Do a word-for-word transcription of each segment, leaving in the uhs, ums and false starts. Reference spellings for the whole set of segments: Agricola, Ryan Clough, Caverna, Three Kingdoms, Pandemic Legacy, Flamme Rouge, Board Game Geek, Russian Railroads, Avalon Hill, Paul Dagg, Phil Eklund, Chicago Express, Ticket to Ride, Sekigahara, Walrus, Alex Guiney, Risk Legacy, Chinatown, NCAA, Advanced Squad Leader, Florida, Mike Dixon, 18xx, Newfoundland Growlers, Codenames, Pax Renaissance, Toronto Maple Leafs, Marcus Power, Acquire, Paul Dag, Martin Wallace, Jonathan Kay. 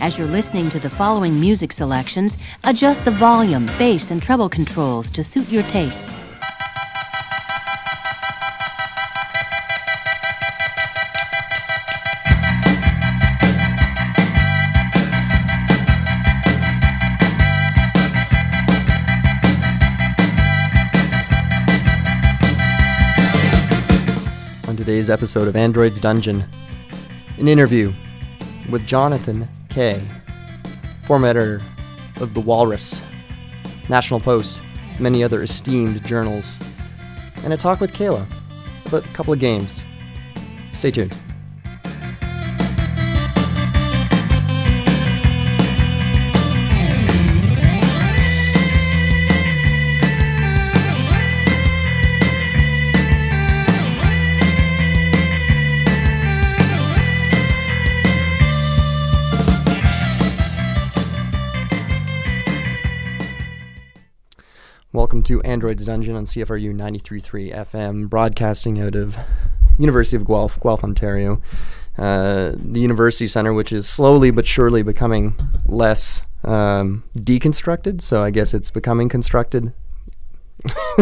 As you're listening to the following music selections, adjust the volume, bass, and treble controls to suit your tastes. On today's episode of Android's Dungeon, an interview with Jonathan Kay, former editor of the Walrus, National Post, many other esteemed journals, and a talk with Kayla about a couple of games. Stay tuned. Welcome to Android's Dungeon on C F R U ninety-three point three F M, broadcasting out of University of Guelph, Guelph, Ontario. Uh, the University Centre, which is slowly but surely becoming less um, deconstructed, so I guess it's becoming constructed.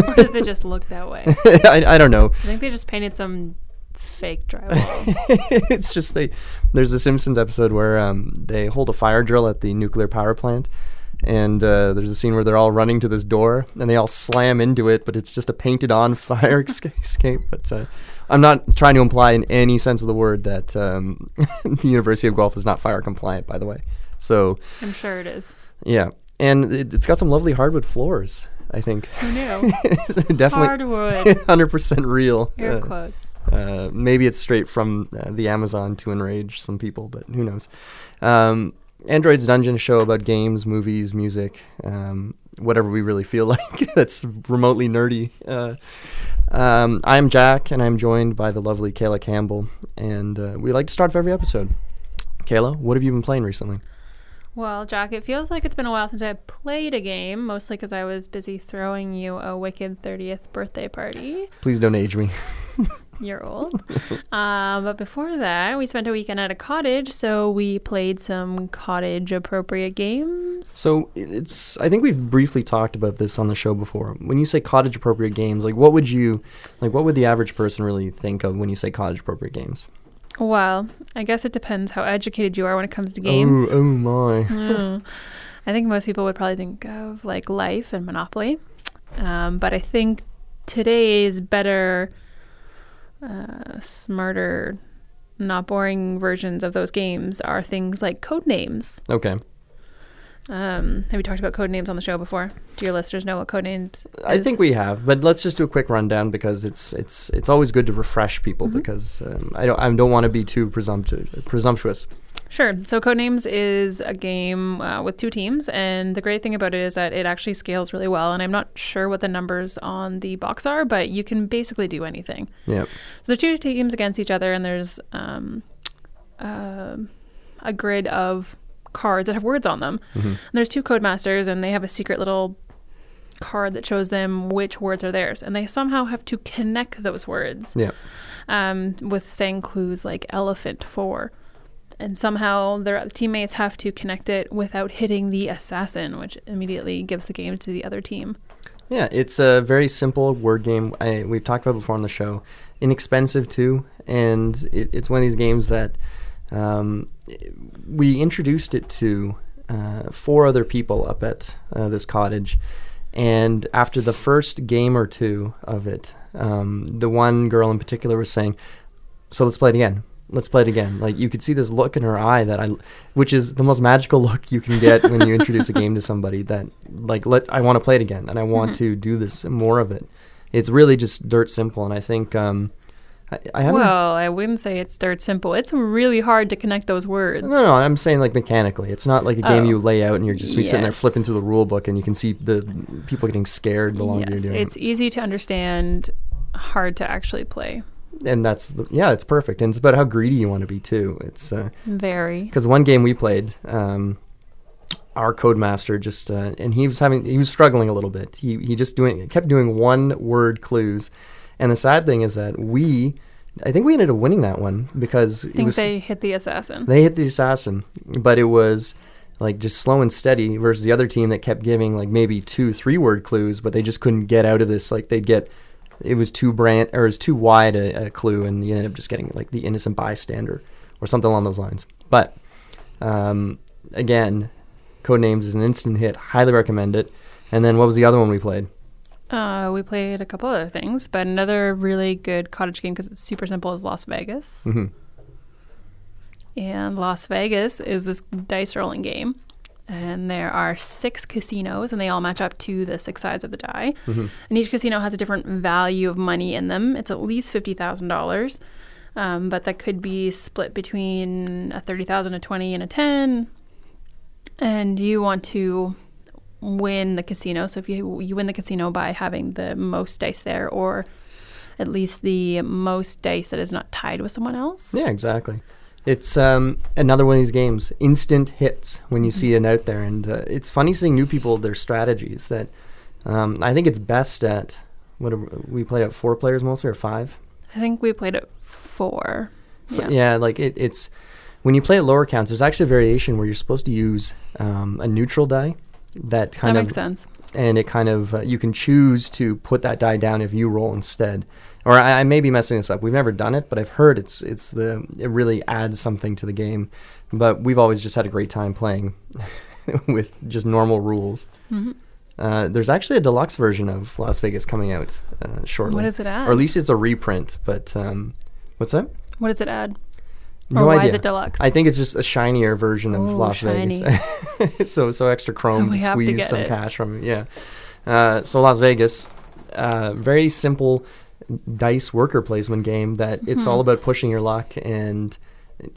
Or does it just look that way? I, I don't know. I think they just painted some fake drywall. It's just they. There's a Simpsons episode where um, they hold a fire drill at the nuclear power plant. And uh, there's a scene where they're all running to this door, and they all slam into it, but it's just a painted-on fire escape. But uh, I'm not trying to imply in any sense of the word that um, the University of Guelph is not fire compliant, by the way. So I'm sure it is. Yeah, and it, it's got some lovely hardwood floors, I think. Who knew? Definitely hardwood. one hundred percent real. Air quotes. Uh, uh, maybe it's straight from uh, the Amazon to enrage some people, but who knows. Um, Android's Dungeon, show about games, movies, music, um, whatever we really feel like that's remotely nerdy. Uh, um, I'm Jack, and I'm joined by the lovely Kayla Campbell, and uh, we like to start off every episode. Kayla, what have you been playing recently? Well, Jack, it feels like it's been a while since I played a game, mostly because I was busy throwing you a wicked thirtieth birthday party. Please don't age me. You're old. uh, but before that, we spent a weekend at a cottage, so we played some cottage-appropriate games. So it's. I think we've briefly talked about this on the show before. When you say cottage-appropriate games, like what would you, like what would the average person really think of when you say cottage-appropriate games? Well, I guess it depends how educated you are when it comes to games. Oh, oh my. Mm. I think most people would probably think of like Life and Monopoly. Um, but I think today's better, uh, smarter, not boring versions of those games are things like Codenames. Okay. Um, have we talked about Codenames on the show before? Do your listeners know what Codenames is? I think we have, but let's just do a quick rundown because it's it's it's always good to refresh people mm-hmm. because um, I don't I don't want to be too presumptu- presumptuous. Sure. So Codenames is a game uh, with two teams, and the great thing about it is that it actually scales really well, and I'm not sure what the numbers on the box are, but you can basically do anything. Yeah. So there are two teams against each other, and there's um, uh, a grid of cards that have words on them. Mm-hmm. And there's two codemasters, and they have a secret little card that shows them which words are theirs, and they somehow have to connect those words. Yeah. Um, with saying clues like elephant four, and somehow their teammates have to connect it without hitting the assassin, which immediately gives the game to the other team. Yeah, it's a very simple word game. I, we've talked about it before on the show. Inexpensive too, and it, it's one of these games that. Um, we introduced it to uh, four other people up at uh, this cottage, and after the first game or two of it, um, the one girl in particular was saying, so let's play it again. Let's play it again. Like, you could see this look in her eye that I, which is the most magical look you can get when you introduce a game to somebody that, like, let I want to play it again, and I want mm-hmm. to do this more of it. It's really just dirt simple, and I think... Um, I, I well, I wouldn't say it's dirt simple. It's really hard to connect those words. No, no, I'm saying like mechanically. It's not like a game oh. you lay out and you're just yes. sitting there flipping through the rule book and you can see the people getting scared the longer yes. you're doing it's it. It's easy to understand, hard to actually play. And that's, the, yeah, it's perfect. And it's about how greedy you want to be too. It's uh, very. Because one game we played, um, our codemaster just, uh, and he was having, he was struggling a little bit. He, he just doing, kept doing one word clues. And the sad thing is that we I think we ended up winning that one because I think it was, they hit the assassin. They hit the assassin, but it was like just slow and steady versus the other team that kept giving like maybe two, three word clues, but they just couldn't get out of this. Like they'd get, it was too brand or it was too wide a, a clue, and you ended up just getting like the innocent bystander or something along those lines. But um, again, Codenames is an instant hit. Highly recommend it. And then what was the other one we played? Uh, we played a couple other things, but another really good cottage game because it's super simple is Las Vegas. Mm-hmm. And Las Vegas is this dice rolling game, and there are six casinos, and they all match up to the six sides of the die. Mm-hmm. And each casino has a different value of money in them. It's at least fifty thousand dollars, um, but that could be split between a thirty thousand, a twenty, and a ten. And you want to win the casino. So if you you win the casino by having the most dice there, or at least the most dice that is not tied with someone else. Yeah, exactly. It's um, another one of these games, instant hits when you see it out there. And uh, it's funny seeing new people, their strategies that um, I think it's best at, what are, we played at four players mostly or five? I think we played at four. Yeah, yeah like it, it's, when you play at lower counts, there's actually a variation where you're supposed to use um, a neutral die. That kind that of makes sense, and it kind of uh, you can choose to put that die down if you roll instead. Or I, I may be messing this up. We've never done it, but I've heard it's it's the it really adds something to the game. But we've always just had a great time playing with just normal rules. Mm-hmm. Uh, there's actually a deluxe version of Las Vegas coming out uh, shortly. What does it add? Or at least it's a reprint. But um, what's that? What does it add? No or why idea. Is it deluxe? I think it's just a shinier version of Ooh, Las shiny. Vegas. so so extra chrome so to squeeze to some it. cash from it. Yeah. Uh, so Las Vegas, uh, very simple dice worker placement game that it's mm-hmm. all about pushing your luck and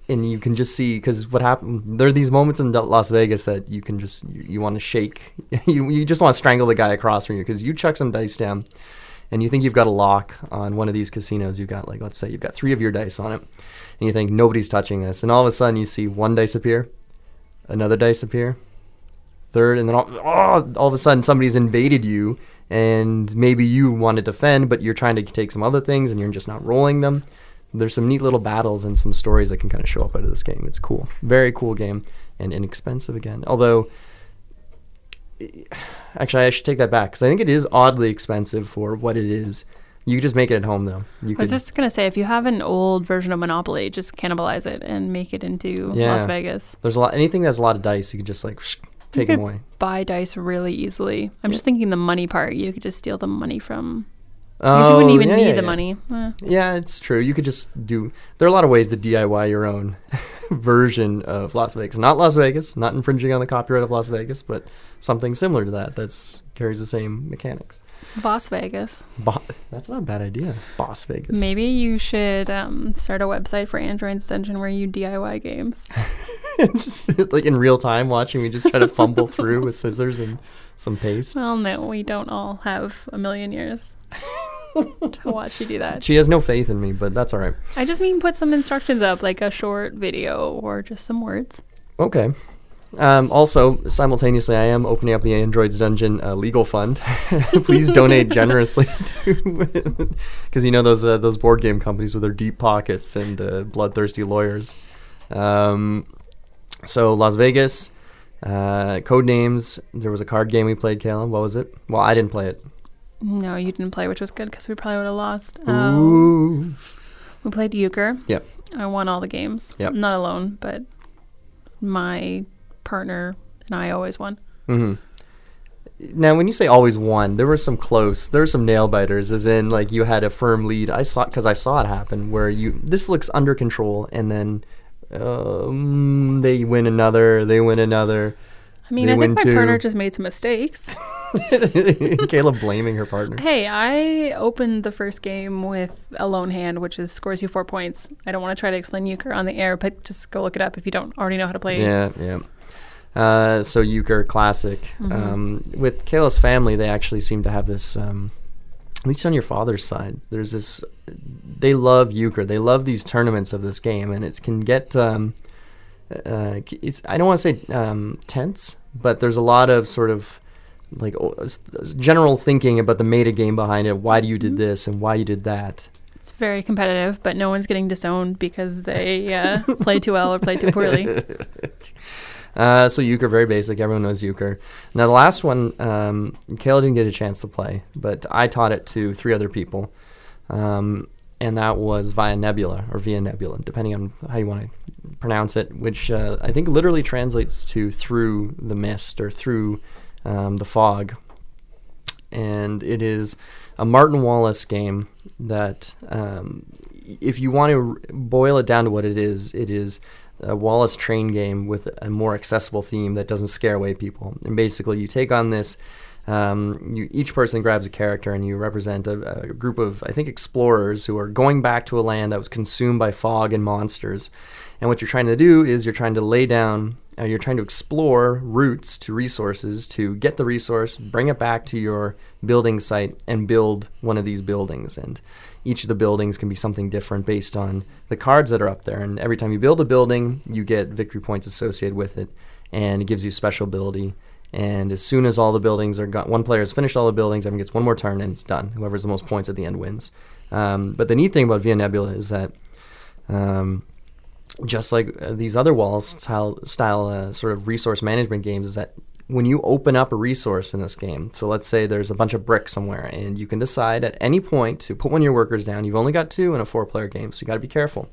and you can just see because what happened there are these moments in Las Vegas that you can just you, you want to shake you you just want to strangle the guy across from you because you chuck some dice down and you think you've got a lock on one of these casinos. You've got like let's say you've got three of your dice on it. And you think, nobody's touching this. And all of a sudden, you see one dice appear, another dice appear, third, and then all, oh, all of a sudden, somebody's invaded you. And maybe you want to defend, but you're trying to take some other things, and you're just not rolling them. There's some neat little battles and some stories that can kind of show up out of this game. It's cool. Very cool game and inexpensive again. Although, actually, I should take that back because I think it is oddly expensive for what it is. You could just make it at home, though. You I was could, just going to say, if you have an old version of Monopoly, just cannibalize it and make it into yeah. Las Vegas. There's a lot. Anything that has a lot of dice, you could just like take them away. Buy dice really easily. I'm yeah. just thinking the money part. You could just steal the money from... Oh, you wouldn't even yeah, need yeah, the yeah. money. Eh. Yeah, it's true. You could just do... There are a lot of ways to D I Y your own version of Las Vegas. Not Las Vegas, not infringing on the copyright of Las Vegas, but something similar to that that carries the same mechanics. Boss Vegas. Bo- That's not a bad idea. Boss Vegas. Maybe you should um, start a website for Android's Dungeon where you D I Y games. Just like in real time watching, we just try to fumble through with scissors and some paste. Well, no, we don't all have a million years to watch you do that. She has no faith in me, but that's all right. I just mean put some instructions up, like a short video or just some words. Okay. Um, also, simultaneously, I am opening up the Android's Dungeon uh, legal fund. Please donate generously to, because you know those uh, those board game companies with their deep pockets and uh, bloodthirsty lawyers. Um, so Las Vegas, uh, Codenames. There was a card game we played, Kayla. What was it? Well, I didn't play it. No, you didn't play, which was good because we probably would have lost. Um, Ooh. We played Euchre. Yep. I won all the games. Yep. Not alone, but my partner and I always won. Mm-hmm. Now, when you say always won, there were some close, there were some nail biters, as in like you had a firm lead. I saw because I saw it happen where you this looks under control, and then um, they win another, they win another. I mean, they I think my two. partner just made some mistakes. Kayla blaming her partner. Hey, I opened the first game with a lone hand, which is scores you four points. I don't want to try to explain Euchre on the air, but just go look it up if you don't already know how to play. Yeah, yeah. Uh, so Euchre, classic. Mm-hmm. Um, with Kayla's family, they actually seem to have this, um, at least on your father's side, there's this, they love Euchre. They love these tournaments of this game, and it can get... Um, Uh, it's, I don't want to say um, tense, but there's a lot of sort of like o- general thinking about the metagame behind it. Why do you did mm-hmm. this and why you did that? It's very competitive, but no one's getting disowned because they uh, play too well or play too poorly. Uh, so Euchre, very basic. Everyone knows Euchre. Now, the last one, um, Kayla didn't get a chance to play, but I taught it to three other people, um, and that was Via Nebula or Via Nebula, depending on how you want to pronounce it, which uh, I think literally translates to through the mist or through um, the fog. And it is a Martin Wallace game that um, if you want to r- boil it down to what it is, it is a Wallace train game with a more accessible theme that doesn't scare away people. And basically you take on this, um, you, each person grabs a character and you represent a, a group of, I think, explorers who are going back to a land that was consumed by fog and monsters. And what you're trying to do is you're trying to lay down, uh, you're trying to explore routes to resources to get the resource, bring it back to your building site, and build one of these buildings. And each of the buildings can be something different based on the cards that are up there. And every time you build a building, you get victory points associated with it, and it gives you special ability. And as soon as all the buildings are gone, one player has finished all the buildings, everyone gets one more turn, and it's done. Whoever has the most points at the end wins. Um, but the neat thing about Via Nebula is that um, just like uh, these other Wallace style, style uh, sort of resource management games, is that when you open up a resource in this game, so let's say there's a bunch of bricks somewhere, and you can decide at any point to put one of your workers down. You've only got two in a four-player game, so you got to be careful.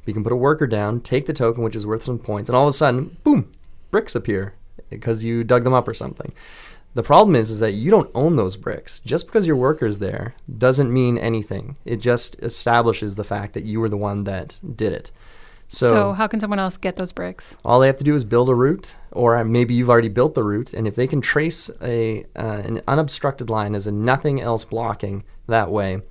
But you can put a worker down, take the token, which is worth some points, and all of a sudden, boom, bricks appear because you dug them up or something. The problem is, is that you don't own those bricks. Just because your worker's there doesn't mean anything. It just establishes the fact that you were the one that did it. So, so how can someone else get those bricks? All they have to do is build a route, or maybe you've already built the route, and if they can trace a uh, an unobstructed line as a nothing else blocking that way,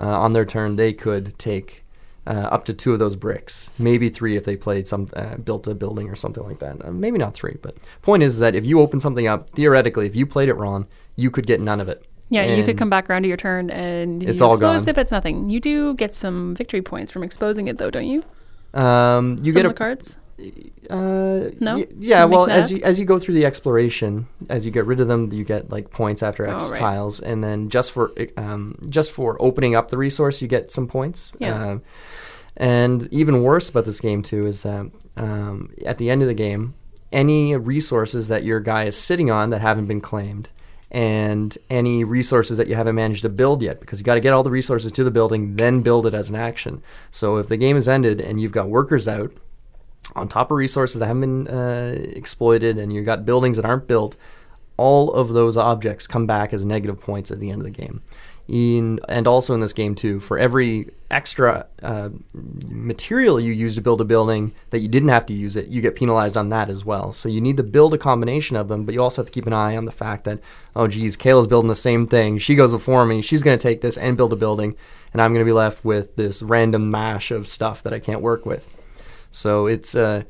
uh, on their turn they could take uh, up to two of those bricks, maybe three if they played some uh, built a building or something like that. Uh, maybe not three, but point is that if you open something up, theoretically, if you played it wrong, you could get none of it. Yeah, and you could come back around to your turn and it's all gone. It, but it's nothing. You do get some victory points from exposing it, though, don't you? Um, you Some get a, of the cards? Uh, no? Y- yeah, well, as you, as you go through the exploration, as you get rid of them, you get like points after X oh, right. tiles, and then just for um, just for opening up the resource, you get some points. Yeah. Uh, and even worse about this game, too, is that um, at the end of the game, any resources that your guy is sitting on that haven't been claimed, and any resources that you haven't managed to build yet, because you got to get all the resources to the building, then build it as an action. So if the game is ended and you've got workers out on top of resources that haven't been uh, exploited, and you've got buildings that aren't built, all of those objects come back as negative points at the end of the game. In, and also in this game, too, for every extra uh, material you use to build a building that you didn't have to use it, you get penalized on that as well. So you need to build a combination of them, but you also have to keep an eye on the fact that, oh, geez, Kayla's building the same thing. She goes before me. She's going to take this and build a building, and I'm going to be left with this random mash of stuff that I can't work with. So it's uh,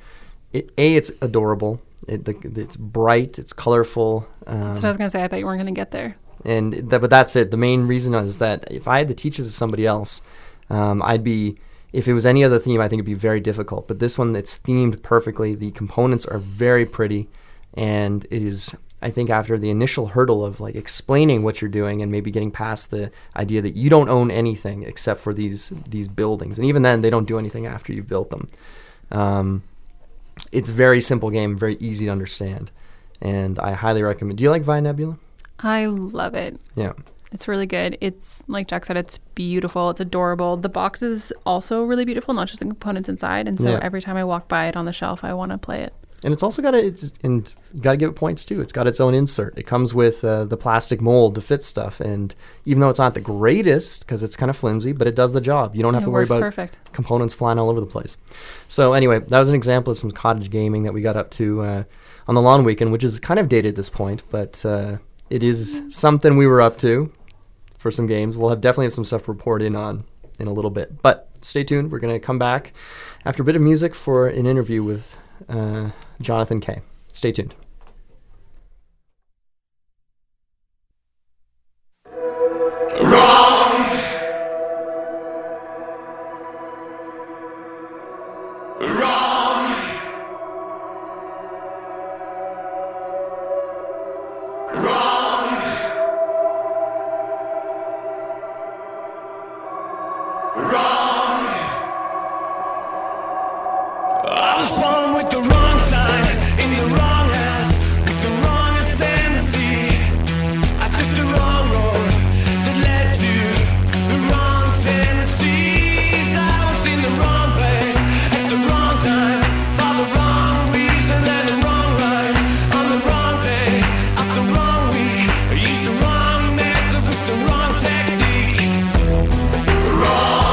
it, A, it's adorable. It, the, it's bright. It's colorful. Um, That's what I was going to say. I thought you weren't going to get there. And that, but that's it. The main reason is that if I had to teach this to somebody else, um, I'd be, if it was any other theme, I think it'd be very difficult. But this one, it's themed perfectly. The components are very pretty. And it is, I think, after the initial hurdle of like explaining what you're doing and maybe getting past the idea that you don't own anything except for these these buildings. And even then, they don't do anything after you've built them. Um, it's a very simple game, very easy to understand. And I highly recommend. Do you like Via Nebula? I love it. Yeah. It's really good. It's, like Jack said, it's beautiful. It's adorable. The box is also really beautiful, not just the components inside. And so yeah. Every time I walk by it on the shelf, I want to play it. And it's also got a, it's, and you got to give it points, too. It's got its own insert. It comes with uh, the plastic mold to fit stuff. And even though it's not the greatest, because it's kind of flimsy, but it does the job. You don't have it to worry about perfect. components flying all over the place. So anyway, that was an example of some cottage gaming that we got up to uh, on the long weekend, which is kind of dated at this point, but... Uh, It is something we were up to for some games. We'll have definitely have some stuff to report in on in a little bit. But stay tuned. We're going to come back after a bit of music for an interview with uh, Jonathan Kay. Stay tuned. Wrong! Wrong! Run! I was born with the wrong sign, in the wrong house, with the wrong ascendancy. I took the wrong road that led to the wrong tendencies. I was in the wrong place, at the wrong time, for the wrong reason and the wrong rhyme. On the wrong day, at the wrong week, I used the wrong method with the wrong technique. Wrong.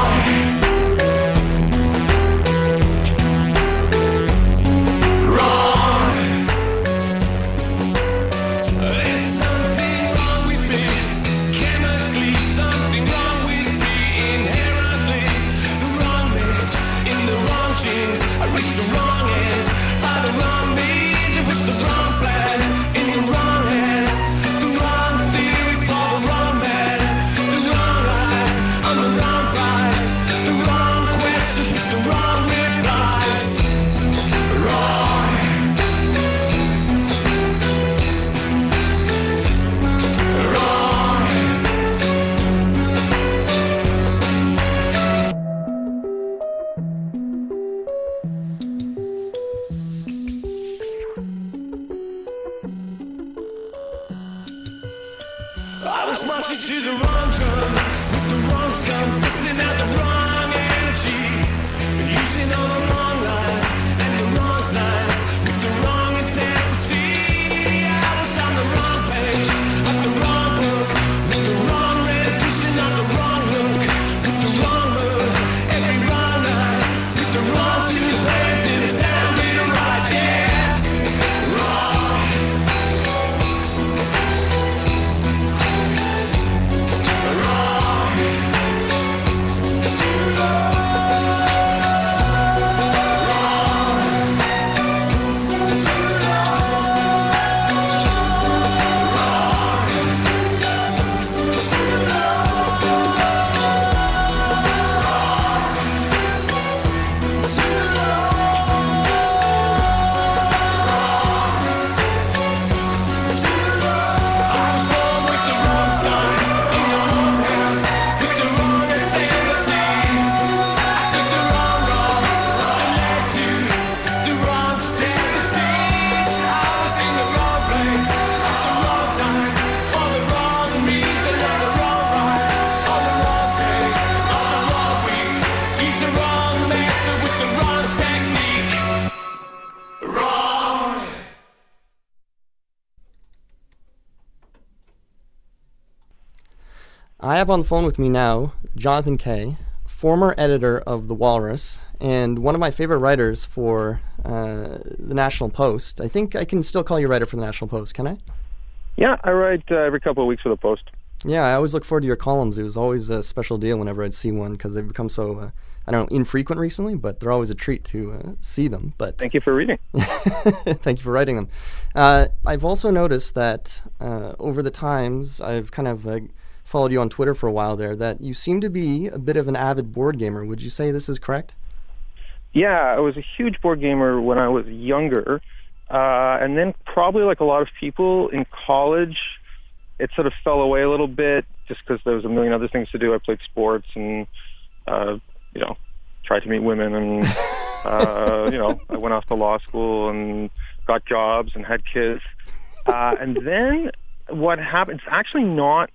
I have on the phone with me now Jonathan Kay, former editor of The Walrus and one of my favorite writers for uh, the National Post. I think I can still call you writer for the National Post, can I? Yeah, I write uh, every couple of weeks for the Post. Yeah, I always look forward to your columns. It was always a special deal whenever I'd see one because they've become so, uh, I don't know, infrequent recently, but they're always a treat to uh, see them. But thank you for reading. Thank you for writing them. Uh, I've also noticed that uh, over the times I've kind of... Uh, followed you on Twitter for a while there, that you seem to be a bit of an avid board gamer. Would you say this is correct? Yeah, I was a huge board gamer when I was younger. Uh, and then probably like a lot of people in college, it sort of fell away a little bit just because there was a million other things to do. I played sports and, uh, you know, tried to meet women and, uh, you know, I went off to law school and got jobs and had kids. Uh, and then what happened, it's actually not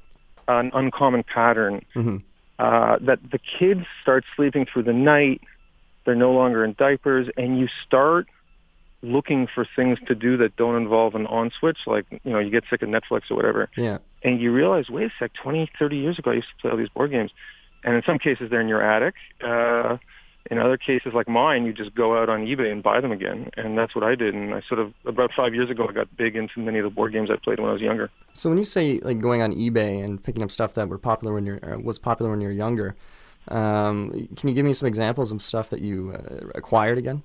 an uncommon pattern, mm-hmm. uh, that the kids start sleeping through the night, they're no longer in diapers, and you start looking for things to do that don't involve an on switch, like, you know, you get sick of Netflix or whatever, yeah. and you realize, wait a sec, twenty, thirty years ago I used to play all these board games, and in some cases they're in your attic, uh, in other cases like mine, you just go out on eBay and buy them again, and that's what I did. And I sort of, about five years ago, I got big into many of the board games I played when I was younger. So when you say like going on eBay and picking up stuff that were popular when you're, was popular when you were younger, um, can you give me some examples of stuff that you uh, acquired again?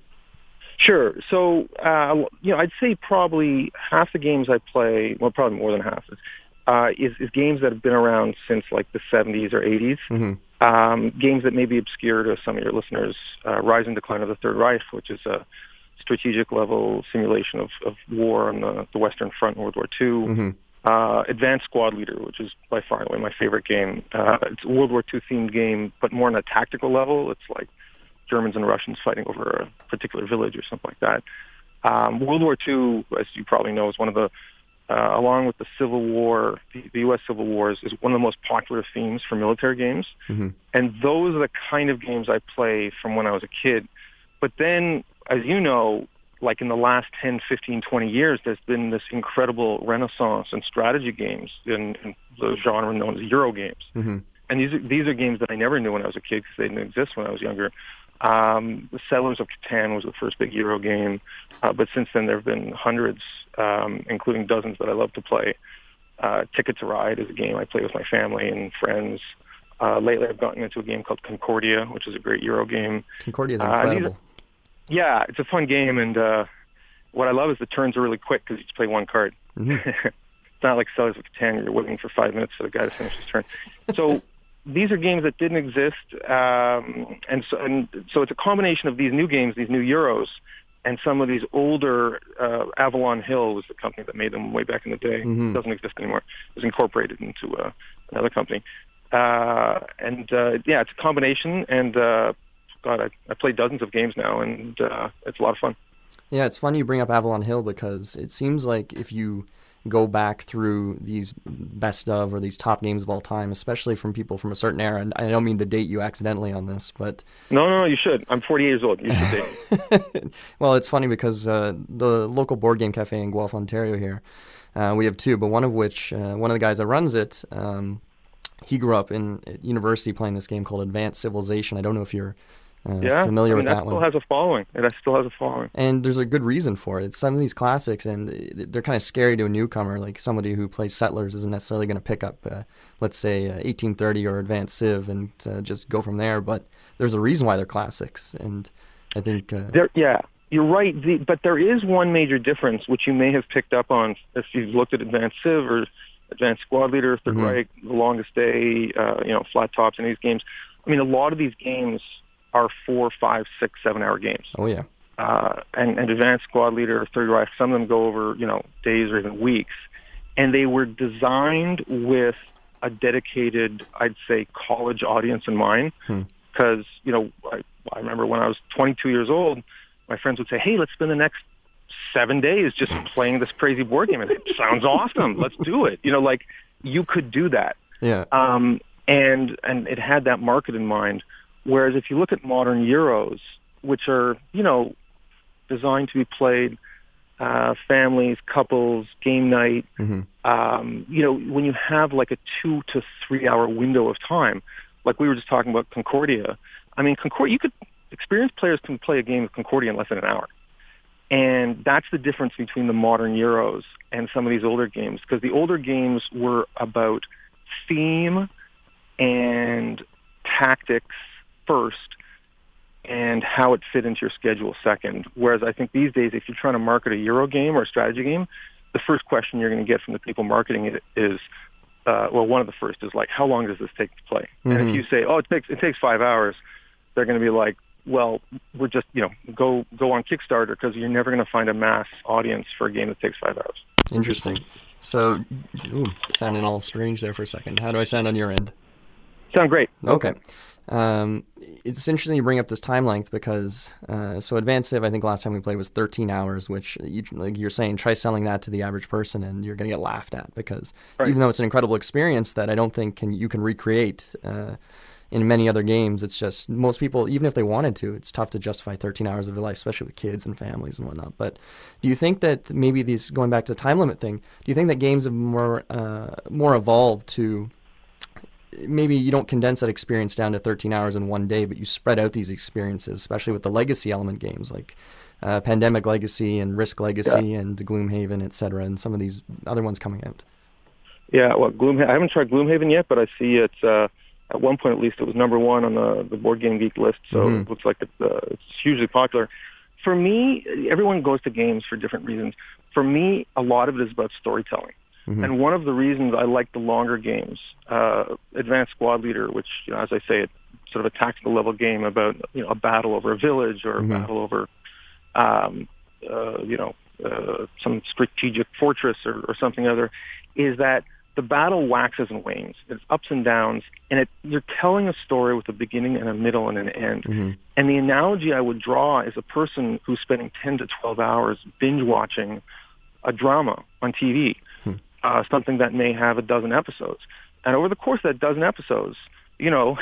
Sure. So uh, you know, I'd say probably half the games I play, well, probably more than half, uh, is, is games that have been around since like the seventies or eighties. Mm-hmm. Um, games that may be obscure to some of your listeners, uh, Rise and Decline of the Third Reich, which is a strategic level simulation of, of war on the, the Western Front in World War Two. Mm-hmm. Uh, Advanced Squad Leader, which is by far and away my favorite game. Uh, it's a World War Two themed game, but more on a tactical level. It's like Germans and Russians fighting over a particular village or something like that. Um, World War Two, as you probably know, is one of the, uh, along with the Civil War, the, the U S Civil Wars, is one of the most popular themes for military games. Mm-hmm. And those are the kind of games I play from when I was a kid. But then, as you know, like in the last ten, fifteen, twenty years, there's been this incredible renaissance in strategy games, in, in the genre known as Euro games. Mm-hmm. And these are, these are games that I never knew when I was a kid because they didn't exist when I was younger. Um, the Settlers of Catan was the first big Euro game, uh, but since then there have been hundreds, um, including dozens that I love to play. Uh, Ticket to Ride is a game I play with my family and friends. Uh, lately I've gotten into a game called Concordia, which is a great Euro game. Concordia is incredible. Uh, Yeah, it's a fun game, and uh, what I love is the turns are really quick because you just play one card. Mm-hmm. It's not like Settlers of Catan, you're waiting for five minutes for the guy to finish his turn. So these are games that didn't exist, um, and, so, and so it's a combination of these new games, these new Euros, and some of these older, uh, Avalon Hill was the company that made them way back in the day. Mm-hmm. It doesn't exist anymore. It was incorporated into uh, another company. Uh, and, uh, yeah, it's a combination, and... Uh, God, I, I play dozens of games now, and uh, it's a lot of fun. Yeah, it's funny you bring up Avalon Hill because it seems like if you go back through these best of or these top games of all time, especially from people from a certain era, and I don't mean to date you accidentally on this, but... No, no, no, you should. I'm forty years old. You should date me. Well, it's funny because uh, the local board game cafe in Guelph, Ontario here, uh, we have two, but one of which, uh, one of the guys that runs it... Um, he grew up in university playing this game called Advanced Civilization. I don't know if you're uh, yeah, familiar I mean, with that, that one. Yeah, that still has a following. It still has a following. And there's a good reason for it. It's some of these classics, and they're kind of scary to a newcomer. Like somebody who plays Settlers isn't necessarily going to pick up, uh, let's say, uh, eighteen thirty or Advanced Civ and uh, just go from there. But there's a reason why they're classics, and I think... Uh, there, yeah, you're right. The, but there is one major difference, which you may have picked up on if you've looked at Advanced Civ or... Advanced Squad Leader, Third mm-hmm. Reich, The Longest Day, uh, you know, Flat Tops, and these games. I mean, a lot of these games are four, five, six, seven-hour games. Oh, yeah. Uh, and, and Advanced Squad Leader, Third Reich, some of them go over, you know, days or even weeks. And they were designed with a dedicated, I'd say, college audience in mind. Because, hmm. you know, I, I remember when I was twenty-two years old, my friends would say, hey, let's spend the next seven days just playing this crazy board game. And it sounds awesome. Let's do it. You know, like you could do that. Yeah. Um, and, and it had that market in mind. Whereas if you look at modern Euros, which are, you know, designed to be played, uh, families, couples, game night, mm-hmm. um, you know, when you have like a two to three hour window of time, like we were just talking about Concordia. I mean, Concordia, you could, experienced players can play a game of Concordia in less than an hour. And that's the difference between the modern Euros and some of these older games, because the older games were about theme and tactics first and how it fit into your schedule second. Whereas I think these days, if you're trying to market a Euro game or a strategy game, the first question you're going to get from the people marketing it is, uh, well, one of the first is like, how long does this take to play? Mm-hmm. And if you say, oh, it takes it takes five hours, they're going to be like, well, we're just, you know, go go on Kickstarter because you're never going to find a mass audience for a game that takes five hours. Interesting. So, ooh, sounding all strange there for a second. How do I sound on your end? Sound great. Okay. Um, it's interesting you bring up this time length because, uh, so Advanced Civ, I think last time we played was thirteen hours, which you, like you're saying, try selling that to the average person and you're going to get laughed at because right. Even though it's an incredible experience that I don't think can you can recreate, uh, in many other games, it's just most people, even if they wanted to, it's tough to justify thirteen hours of your life, especially with kids and families and whatnot. But do you think that maybe these, going back to the time limit thing, do you think that games have more uh, more evolved to maybe you don't condense that experience down to thirteen hours in one day, but you spread out these experiences, especially with the legacy element games like uh, Pandemic Legacy and Risk Legacy yeah. and Gloomhaven, et cetera, and some of these other ones coming out? Yeah, well, Gloomhaven, I haven't tried Gloomhaven yet, but I see it's... Uh... At one point, at least, it was number one on the, the Board Game Geek list, so mm-hmm. it looks like it's, uh, it's hugely popular. For me, everyone goes to games for different reasons. For me, a lot of it is about storytelling. Mm-hmm. And one of the reasons I like the longer games, uh, Advanced Squad Leader, which, you know, as I say, it's sort of a tactical level game about, you know, a battle over a village or a mm-hmm. battle over, um, uh, you know, uh, some strategic fortress or, or something other, is that the battle waxes and wanes. It's ups and downs, and it, you're telling a story with a beginning and a middle and an end. Mm-hmm. And the analogy I would draw is a person who's spending ten to twelve hours binge-watching a drama on T V, hmm. uh, something that may have a dozen episodes. And over the course of that dozen episodes, you know,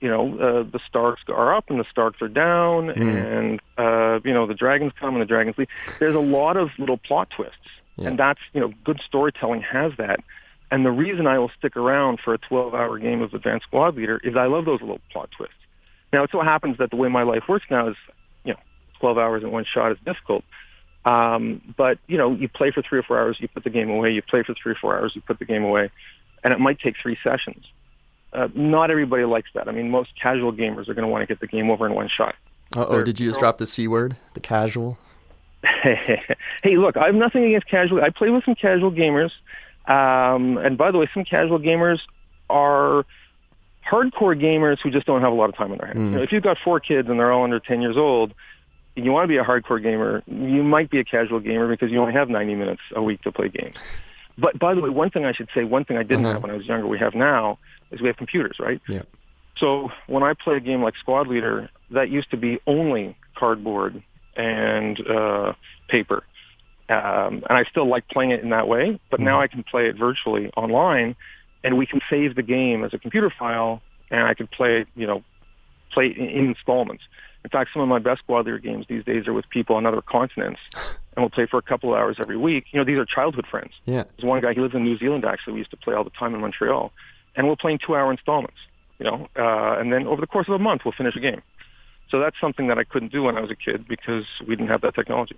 you know, uh, the Starks are up and the Starks are down, mm. and, uh, you know, the Dragons come and the Dragons leave. There's a lot of little plot twists. Yeah. And that's, you know, good storytelling has that. And the reason I will stick around for a twelve-hour game of Advanced Squad Leader is I love those little plot twists. Now, it so happens that the way my life works now is, you know, twelve hours in one shot is difficult. Um, but, you know, you play for three or four hours, you put the game away. You play for three or four hours, you put the game away. And it might take three sessions. Uh, not everybody likes that. I mean, most casual gamers are going to want to get the game over in one shot. Uh-oh, They're, did you just drop the C word? The casual? Hey, look, I have nothing against casual. I play with some casual gamers. Um, and by the way, some casual gamers are hardcore gamers who just don't have a lot of time on their hands. Mm. You know, if you've got four kids and they're all under ten years old, and you want to be a hardcore gamer, you might be a casual gamer because you only have ninety minutes a week to play games. But by the way, one thing I should say, one thing I didn't uh-huh. have when I was younger, we have now, is we have computers, right? Yeah. So when I play a game like Squad Leader, that used to be only cardboard and uh, paper. Um, and I still like playing it in that way, but mm-hmm. now I can play it virtually online, and we can save the game as a computer file, and I can play, you know, play in, in installments. In fact, some of my best Squad Leader games these days are with people on other continents, and we'll play for a couple of hours every week. You know, these are childhood friends. Yeah. There's one guy, he lives in New Zealand, actually. We used to play all the time in Montreal. And we'll play in two-hour installments, you know. Uh, and then over the course of a month, we'll finish a game. So that's something that I couldn't do when I was a kid because we didn't have that technology.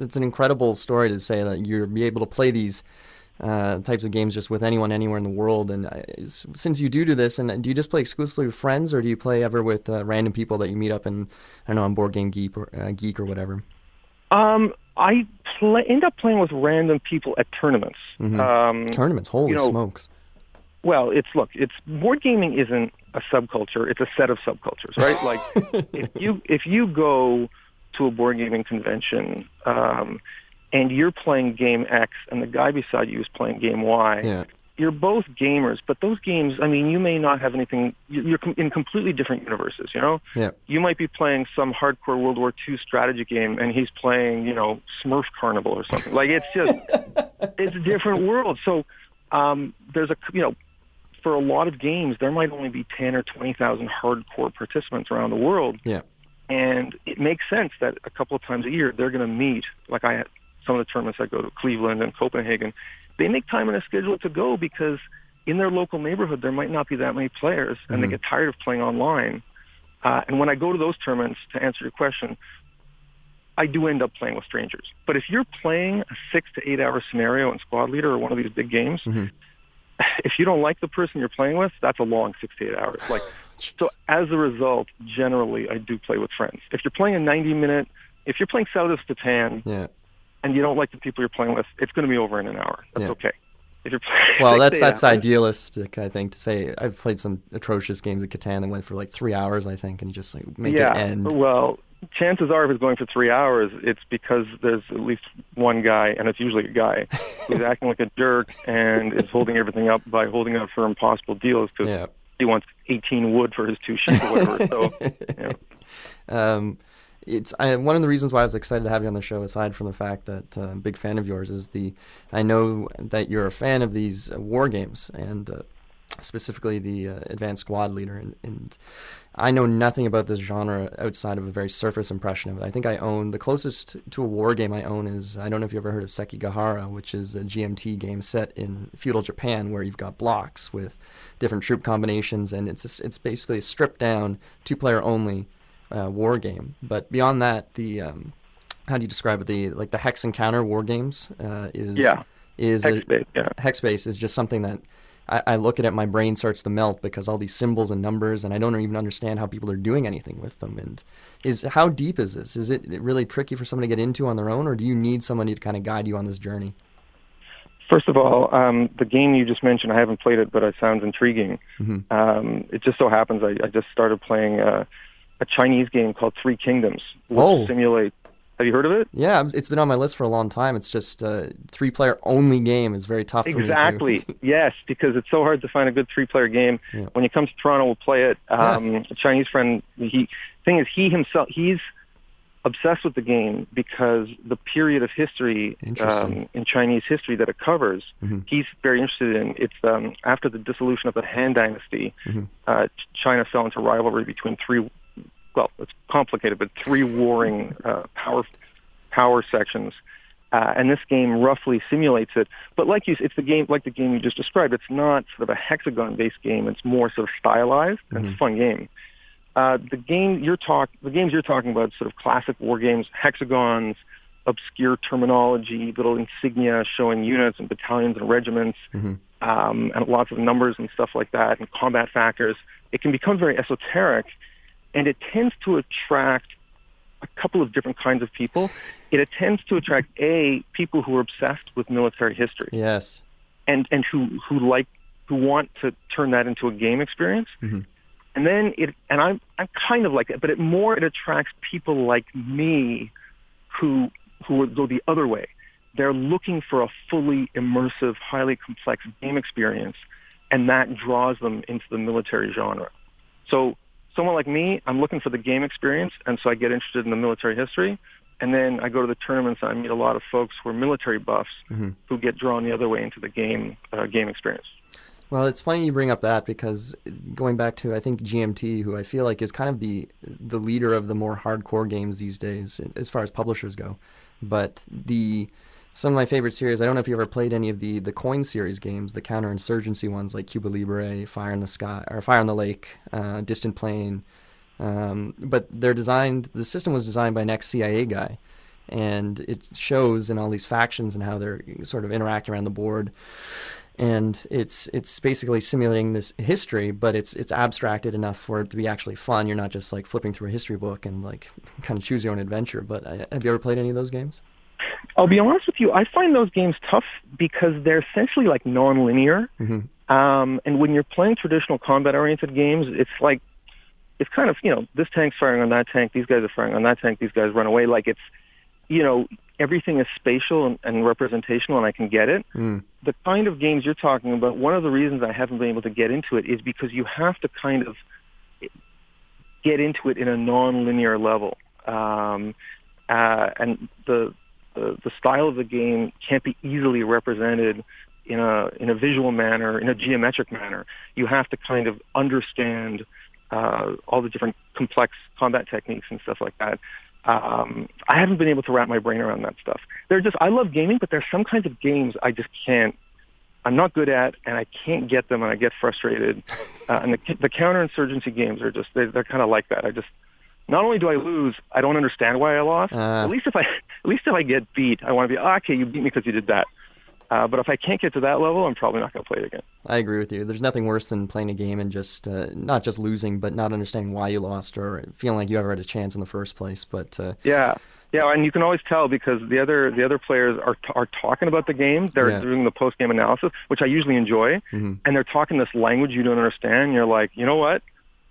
It's an incredible story to say that you're be able to play these uh, types of games just with anyone anywhere in the world. And uh, since you do do this, and do you just play exclusively with friends, or do you play ever with uh, random people that you meet up in, I don't know, on Board Game Geek or uh, Geek or whatever? Um, I play, end up playing with random people at tournaments. Mm-hmm. Um, tournaments, holy you know, smokes! Well, it's look, it's board gaming isn't a subculture; it's a set of subcultures, right? Like if you if you go to a board gaming convention um, and you're playing game X, and the guy beside you is playing game Y, yeah. you're both gamers, but those games, I mean, you may not have anything. You're in completely different universes, you know. Yeah. You might be playing some hardcore World War Two strategy game, and he's playing, you know, Smurf Carnival or something. Like it's just it's a different world. So um, there's a you know. For a lot of games, there might only be ten or twenty thousand hardcore participants around the world. Yeah. And it makes sense that a couple of times a year, they're going to meet. Like I, some of the tournaments I go to, Cleveland and Copenhagen, they make time in their schedule to go because in their local neighborhood, there might not be that many players, and mm-hmm. they get tired of playing online. Uh, and when I go to those tournaments, to answer your question, I do end up playing with strangers. But if you're playing a six to eight hour scenario in Squad Leader or one of these big games, mm-hmm. if you don't like the person you're playing with, that's a long six to eight hours. Like, so as a result, generally, I do play with friends. If you're playing a ninety-minute, if you're playing Settlers of Catan, yeah. and you don't like the people you're playing with, it's going to be over in an hour. That's yeah. okay. If you're playing, well, that's that's hours. Idealistic, I think, to say. I've played some atrocious games of Catan that went for like three hours, I think, and you just like make yeah. it end. Well, chances are if it's going for three hours, it's because there's at least one guy, and it's usually a guy, who's acting like a jerk and is holding everything up by holding up for impossible deals because yeah. he wants eighteen wood for his two sheep or whatever. So, yeah. um, it's I, one of the reasons why I was excited to have you on the show, aside from the fact that uh, I'm a big fan of yours, is the I know that you're a fan of these uh, war games and uh, specifically the uh, Advanced Squad Leader, and, and I know nothing about this genre outside of a very surface impression of it. I think I own, the closest to a war game I own is, I don't know if you've ever heard of Sekigahara, which is a G M T game set in feudal Japan where you've got blocks with different troop combinations, and it's a, it's basically a stripped down, two-player only uh, war game. But beyond that, the, um, how do you describe it, the like the Hex and Counter war games uh, is... Yeah, is Hex-based, yeah. Hex-based is just something that I, I look at it, my brain starts to melt because all these symbols and numbers, and I don't even understand how people are doing anything with them. And is how deep is this? Is it really tricky for someone to get into on their own, or do you need somebody to kind of guide you on this journey? First of all, um, the game you just mentioned, I haven't played it, but it sounds intriguing. Mm-hmm. Um, it just so happens I, I just started playing uh, a Chinese game called Three Kingdoms, which oh. simulates Have you heard of it? Yeah, it's been on my list for a long time. It's just a three-player only game is very tough for exactly. me. Exactly, yes, because it's so hard to find a good three-player game. Yeah. When it comes to Toronto, we'll play it. Um, yeah. A Chinese friend, he thing is, he himself, he's obsessed with the game because the period of history um, in Chinese history that it covers, mm-hmm. he's very interested in. It's um, after the dissolution of the Han Dynasty, mm-hmm. uh, China fell into rivalry between three... well, it's complicated, but three warring uh, power power sections, uh, and this game roughly simulates it. But like you, it's the game like the game you just described. It's not sort of a hexagon-based game. It's more sort of stylized and mm-hmm. a fun game. Uh, the game you're talk, the games you're talking about, sort of classic war games, hexagons, obscure terminology, little insignia showing units and battalions and regiments, mm-hmm. um, and lots of numbers and stuff like that, and combat factors. It can become very esoteric. And it tends to attract a couple of different kinds of people. It tends to attract, A, people who are obsessed with military history. Yes. And and who, who like who want to turn that into a game experience. Mm-hmm. And then it and I'm I'm kind of like that, but it more it attracts people like me who who would go the other way. They're looking for a fully immersive, highly complex game experience, and that draws them into the military genre. So someone like me, I'm looking for the game experience, and so I get interested in the military history. And then I go to the tournaments, and I meet a lot of folks who are military buffs mm-hmm. who get drawn the other way into the game uh, game experience. Well, it's funny you bring up that because going back to, I think, G M T, who I feel like is kind of the the leader of the more hardcore games these days as far as publishers go. But the some of my favorite series, I don't know if you ever played any of the, the coin series games, the counterinsurgency ones like Cuba Libre, Fire in the Sky, or Fire on the Lake, uh, Distant Plane. Um, but they're designed, the system was designed by an ex-C I A guy. And it shows in all these factions and how they're sort of interacting around the board. And it's it's basically simulating this history, but it's it's abstracted enough for it to be actually fun. You're not just like flipping through a history book and like kind of choose your own adventure. But I, have you ever played any of those games? I'll be honest with you, I find those games tough because they're essentially like non-linear. Mm-hmm. Um, and when you're playing traditional combat-oriented games, it's like, it's kind of, you know, this tank's firing on that tank, these guys are firing on that tank, these guys run away. Like it's, you know, everything is spatial and, and representational, and I can get it. Mm. The kind of games you're talking about, one of the reasons I haven't been able to get into it is because you have to kind of get into it in a non-linear level. Um, uh, and the... The, the style of the game can't be easily represented in a in a visual manner, in a geometric manner. You have to kind of understand uh, all the different complex combat techniques and stuff like that. Um, I haven't been able to wrap my brain around that stuff. They're just I love gaming, but there's some kinds of games I just can't. I'm not good at, and I can't get them, and I get frustrated. Uh, and the, the counterinsurgency games are just they, they're kind of like that. I just. Not only do I lose, I don't understand why I lost. Uh, at least if I, at least if I get beat, I want to be oh, okay. You beat me because you did that. Uh, but if I can't get to that level, I'm probably not going to play it again. I agree with you. There's nothing worse than playing a game and just uh, not just losing, but not understanding why you lost or feeling like you ever had a chance in the first place. But uh, yeah, yeah, and you can always tell because the other the other players are t- are talking about the game. They're yeah. doing the post game analysis, which I usually enjoy, mm-hmm. and they're talking this language you don't understand. And you're like, you know what?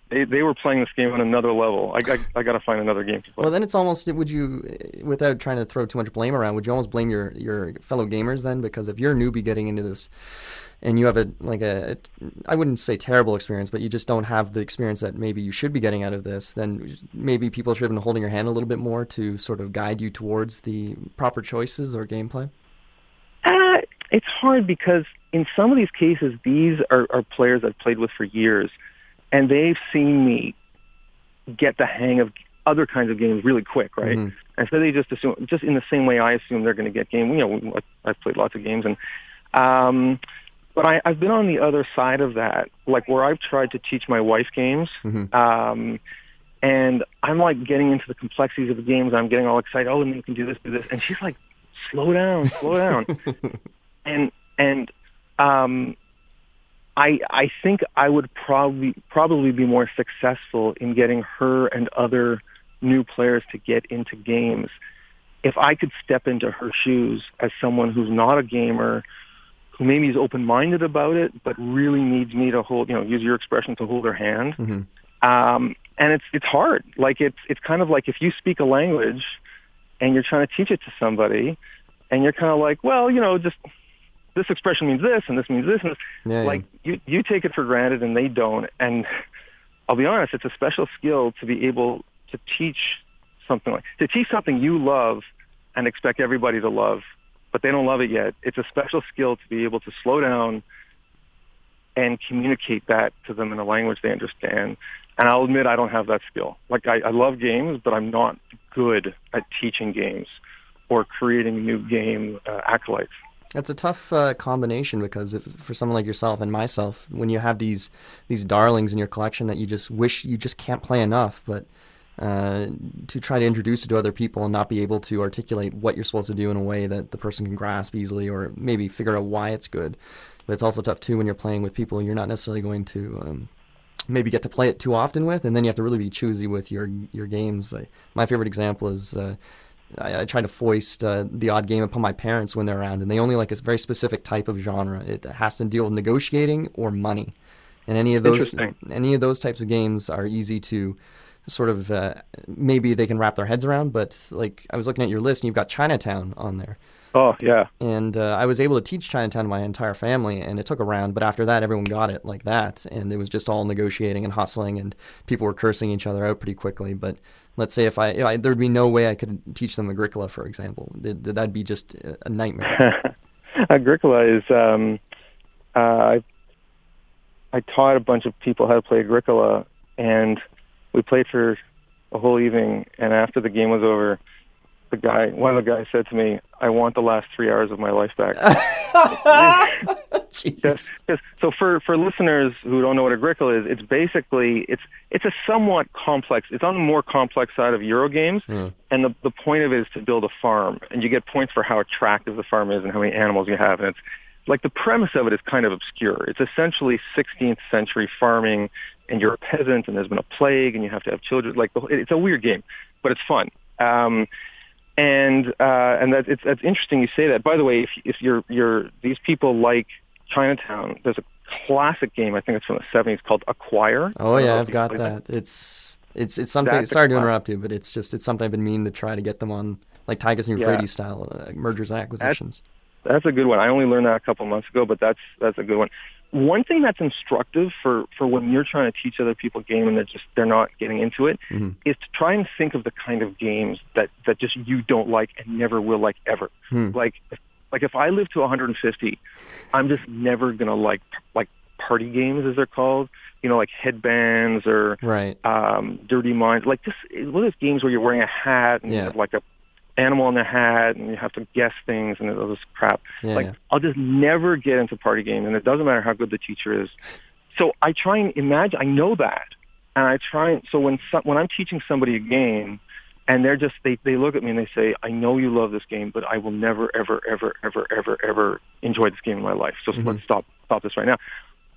They, they were playing this game on another level. I, I, I got to find another game to play. Well, then it's almost, would you, without trying to throw too much blame around, would you almost blame your, your fellow gamers then? Because if you're a newbie getting into this and you have a, like a, a, I wouldn't say terrible experience, but you just don't have the experience that maybe you should be getting out of this, then maybe people should have been holding your hand a little bit more to sort of guide you towards the proper choices or gameplay? Uh, it's hard because in some of these cases, these are, are players I've played with for years. And they've seen me get the hang of other kinds of games really quick, right? Mm-hmm. And so they just assume, just in the same way I assume they're going to get game. You know, I've played lots of games, and um, but I, I've been on the other side of that, like where I've tried to teach my wife games, mm-hmm. um, and I'm like getting into the complexities of the games. I'm getting all excited. Oh, and you can do this, do this, and she's like, "Slow down, slow down," and and. Um, I, I think I would probably probably be more successful in getting her and other new players to get into games if I could step into her shoes as someone who's not a gamer, who maybe is open-minded about it, but really needs me to hold, you know, use your expression to hold her hand. Mm-hmm. Um, and it's it's hard. Like it's it's kind of like if you speak a language and you're trying to teach it to somebody, and you're kind of like, well, you know, just this expression means this, and this means this, and this. Yeah, yeah. Like, you, you take it for granted, and they don't. And I'll be honest, it's a special skill to be able to teach something like, to teach something you love and expect everybody to love, but they don't love it yet. It's a special skill to be able to slow down and communicate that to them in a language they understand. And I'll admit I don't have that skill. Like, I, I love games, but I'm not good at teaching games or creating new game uh, acolytes. It's a tough uh, combination, because if, for someone like yourself and myself, when you have these these darlings in your collection that you just wish you just can't play enough, but uh, to try to introduce it to other people and not be able to articulate what you're supposed to do in a way that the person can grasp easily, or maybe figure out why it's good. But it's also tough, too, when you're playing with people you're not necessarily going to um, maybe get to play it too often with, and then you have to really be choosy with your your games. Like, my favorite example is... Uh, I, I try to foist uh, the odd game upon my parents when they're around, and they only like a very specific type of genre. It has to deal with negotiating or money, and any of those any of those types of games are easy to sort of uh, maybe they can wrap their heads around. But like, I was looking at your list, and you've got Chinatown on there. Oh yeah. And uh, I was able to teach Chinatown to my entire family, and it took a round. But after that, everyone got it like that, and it was just all negotiating and hustling, and people were cursing each other out pretty quickly. But let's say if I, if I there'd be no way I could teach them Agricola, for example. That'd be just a nightmare. Agricola is, um, uh, I, I taught a bunch of people how to play Agricola, and we played for a whole evening. And after the game was over, the guy, one of the guys said to me, "I want the last three hours of my life back." Yes, yes. So for, for listeners who don't know what Agricola is, it's basically, it's it's a somewhat complex, it's on the more complex side of Euro games, mm. and the, the point of it is to build a farm, and you get points for how attractive the farm is and how many animals you have, and it's like the premise of it is kind of obscure. It's essentially sixteenth century farming, and you're a peasant, and there's been a plague, and you have to have children. Like, it's a weird game, but it's fun. Um, And uh, and that, it's, that's interesting you say that. By the way, if, if you're you're these people like Chinatown, there's a classic game, I think it's from the seventies, called Acquire. Oh yeah, I've got that. that. It's it's it's something. That's sorry to interrupt you, but it's just it's something I've been meaning to try to get them on, like Tigers and Euphrates yeah. style uh, mergers and acquisitions. That's, that's a good one. I only learned that a couple months ago, but that's that's a good one. One thing that's instructive for, for when you're trying to teach other people a game and they're just they're not getting into it mm-hmm. is to try and think of the kind of games that, that just you don't like and never will like ever. Mm. Like like if I live to one hundred fifty, I'm just never gonna like like party games, as they're called. You know, like Headbands or right. um, Dirty Minds. Like this, one of those games where you're wearing a hat and yeah. you have like a animal in the hat, and you have to guess things, and all this crap. Yeah, like, yeah. I'll just never get into party game, and it doesn't matter how good the teacher is. So I try and imagine, I know that, and I try and, so when some, when I'm teaching somebody a game, and they're just, they, they look at me and they say, I know you love this game, but I will never, ever, ever, ever, ever, ever enjoy this game in my life, so mm-hmm. let's stop stop this right now.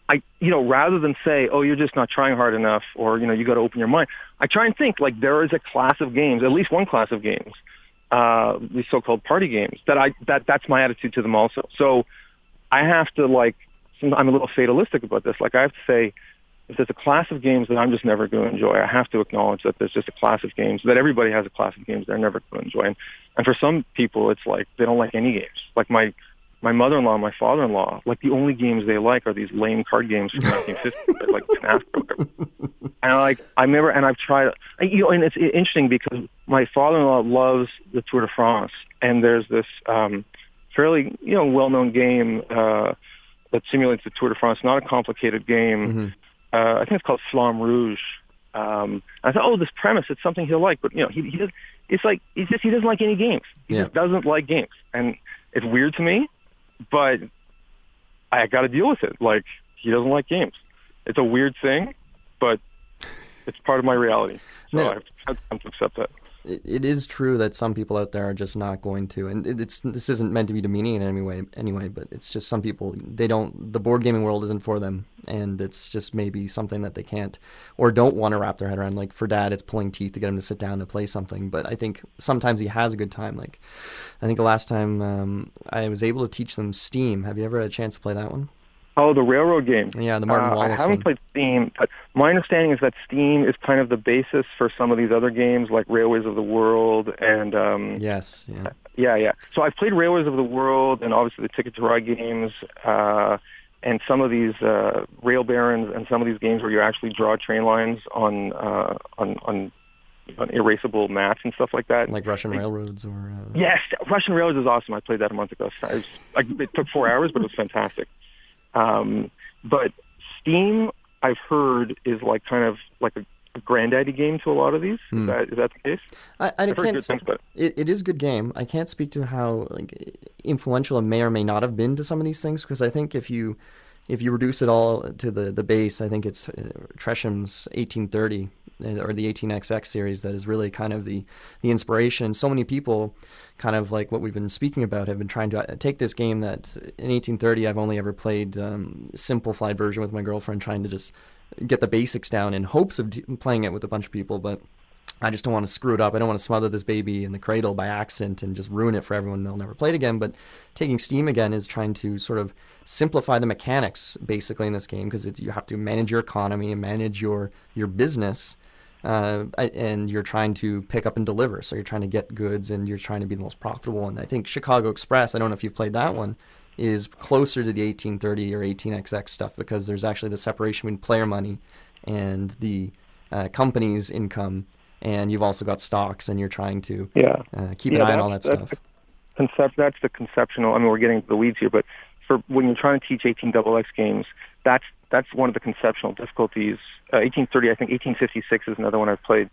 I, you know, rather than say, oh, you're just not trying hard enough, or, you know, you got to open your mind, I try and think, like, there is a class of games, at least one class of games, Uh, these so-called party games, that I that that's my attitude to them also. So I have to, like, I'm a little fatalistic about this. Like, I have to say, if there's a class of games that I'm just never going to enjoy, I have to acknowledge that there's just a class of games, that everybody has a class of games they're never going to enjoy. And, and for some people, it's like they don't like any games. Like my my mother-in-law and my father-in-law, like, the only games they like are these lame card games from nineteen fifty, like Canasta or whatever. And I, like, I remember, and I've tried, you know, and it's interesting because my father-in-law loves the Tour de France, and there's this um, fairly, you know, well-known game uh, that simulates the Tour de France, not a complicated game. Mm-hmm. Uh, I think it's called Flamme Rouge. Um, I thought, oh, this premise, it's something he'll like, but, you know, he, he does, it's like, it's just, he doesn't like any games. He yeah. just doesn't like games, and it's weird to me. But I got to deal with it. Like, he doesn't like games. It's a weird thing, but it's part of my reality. So no. I have to accept that. It is true that some people out there are just not going to, and it's this isn't meant to be demeaning in any way, anyway. But it's just some people, they don't. The board gaming world isn't for them, and it's just maybe something that they can't or don't want to wrap their head around. Like for Dad, it's pulling teeth to get him to sit down to play something. But I think sometimes he has a good time. Like I think the last time um, I was able to teach them Steam. Have you ever had a chance to play that one? Oh, the railroad game. Yeah, the Martin uh, Wallace I haven't one. played Steam, but my understanding is that Steam is kind of the basis for some of these other games, like Railways of the World and... Um, yes, yeah. Yeah, yeah. So I've played Railways of the World and obviously the Ticket to Ride games uh, and some of these uh, rail barons and some of these games where you actually draw train lines on uh, on... on on erasable maps and stuff like that. Like Russian Railroads or... Uh... Yes, Russian Railroads is awesome. I played that a month ago. So I was, like, it took four hours, but it was fantastic. Um, but Steam, I've heard, is like kind of like a, a granddaddy game to a lot of these. Mm. Is, that, is that the case? I, I I've heard good things, but... it, it is a good game. I can't speak to how like influential it may or may not have been to some of these things, because I think if you if you reduce it all to the, the base, I think it's uh, Tresham's eighteen thirty or the eighteen X X series that is really kind of the, the inspiration. So many people, kind of like what we've been speaking about, have been trying to take this game that in eighteen thirty I've only ever played um, simplified version with my girlfriend, trying to just get the basics down in hopes of t- playing it with a bunch of people, but I just don't want to screw it up. I don't want to smother this baby in the cradle by accident and just ruin it for everyone. They'll never play it again. But taking Steam again is trying to sort of simplify the mechanics basically in this game, because you have to manage your economy and manage your, your business. Uh, and you're trying to pick up and deliver. So you're trying to get goods and you're trying to be the most profitable. And I think Chicago Express, I don't know if you've played that one, is closer to the eighteen thirty or eighteen X X stuff, because there's actually the separation between player money and the uh, company's income. And you've also got stocks and you're trying to yeah. uh, keep an yeah, eye on all that that's stuff. The concept, that's the conceptual, I mean, we're getting the leads here, but for when you're trying to teach eighteen X X games, that's That's one of the conceptual difficulties. Uh, eighteen thirty, I think eighteen fifty-six is another one I've played,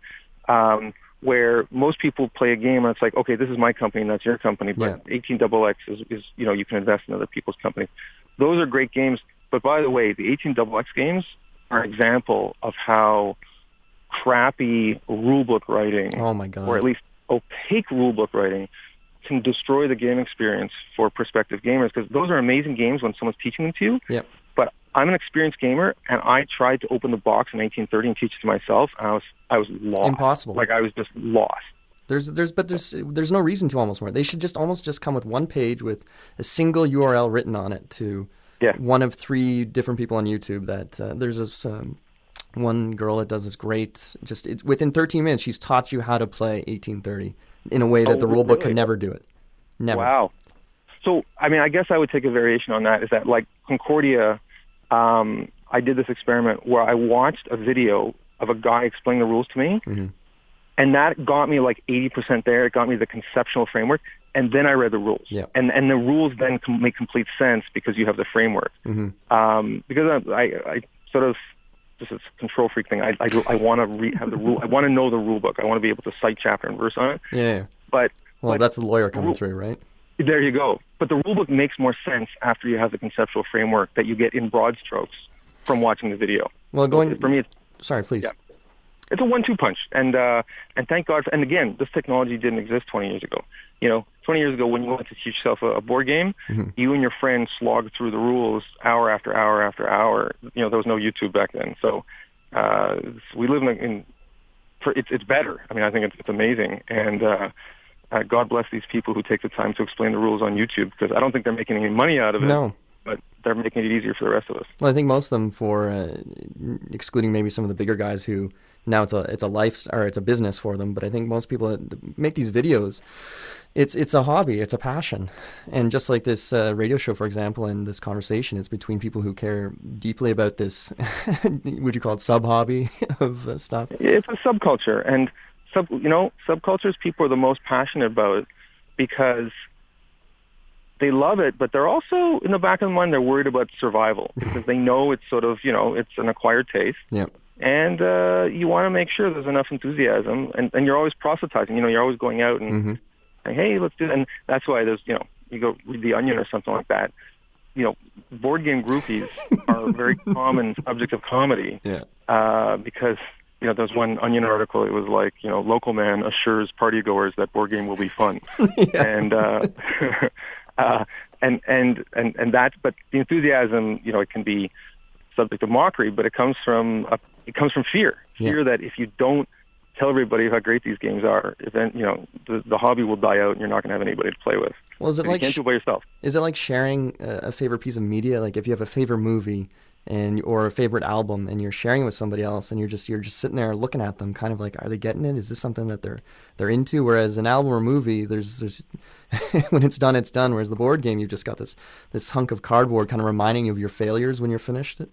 um, where most people play a game and it's like, okay, this is my company and that's your company, but yeah. eighteen X X is, is, you know, you can invest in other people's companies. Those are great games. But by the way, the eighteen X X games are an example of how crappy rulebook writing, oh my God, or at least opaque rulebook writing, can destroy the game experience for prospective gamers, because those are amazing games when someone's teaching them to you. Yep. I'm an experienced gamer, and I tried to open the box in eighteen thirty and teach it to myself, and I was I was lost. Impossible. Like, I was just lost. There's there's but there's there's no reason to almost more. They should just almost just come with one page with a single U R L written on it to yeah. one of three different people on YouTube. That uh, there's this um, one girl that does this great. Just it, within thirteen minutes, she's taught you how to play eighteen thirty in a way that oh, the rule book really? could never do it. Never. Wow. So I mean, I guess I would take a variation on that. Is that like Concordia? Um, I did this experiment where I watched a video of a guy explaining the rules to me, mm-hmm. and that got me like eighty percent there. It got me the conceptual framework, and then I read the rules. Yeah. And and the rules then com- make complete sense because you have the framework. Mm-hmm. Um, because I, I, I sort of, this is a control freak thing, I, I, I want to re- have the rule, I want to know the rule book. I want to be able to cite chapter and verse on it. Yeah. But Well, like, that's the lawyer coming rule- through, right? There you go. But the rulebook makes more sense after you have the conceptual framework that you get in broad strokes from watching the video. Well, going for me, it's, sorry, please. Yeah, it's a one-two punch, and uh, and thank God. For, and again, this technology didn't exist twenty years ago. You know, twenty years ago, when you wanted to teach yourself a, a board game, mm-hmm. you and your friends slogged through the rules hour after hour after hour. You know, there was no YouTube back then, so uh, we live in. in for, it's it's better. I mean, I think it's, it's amazing, and. Uh, Uh, God bless these people who take the time to explain the rules on YouTube, because I don't think they're making any money out of it. No. But they're making it easier for the rest of us. Well, I think most of them, for uh, excluding maybe some of the bigger guys who now it's a it's a life or it's a business for them. But I think most people that make these videos, it's it's a hobby, it's a passion, and just like this uh, radio show, for example, and this conversation is between people who care deeply about this. Would you call it sub hobby of uh, stuff? It's a subculture, and. Sub, you know, subcultures, people are the most passionate about it because they love it, but they're also, in the back of their mind, they're worried about survival because they know it's sort of, you know, it's an acquired taste. Yep. And uh, you want to make sure there's enough enthusiasm, and, and you're always proselytizing. You know, you're always going out and, mm-hmm. and, hey, let's do that. And that's why there's, you know, you go read The Onion or something like that. You know, board game groupies are a very common subject of comedy yeah. uh, because... You know, there's one Onion article. It was like, you know, local man assures partygoers that board game will be fun, yeah. and uh, uh, and and and and that. But the enthusiasm, you know, it can be subject to mockery, but it comes from a, it comes from fear, fear yeah. that if you don't tell everybody how great these games are, if then, you know, the, the hobby will die out and you're not going to have anybody to play with. Well, is it like you can't do it by yourself. Is it like sharing a favorite piece of media? Like if you have a favorite movie and or a favorite album and you're sharing it with somebody else and you're just you're just sitting there looking at them kind of like, are they getting it? Is this something that they're they're into? Whereas an album or movie, there's there's when it's done, it's done. Whereas the board game, you've just got this this hunk of cardboard kind of reminding you of your failures when you're finished it.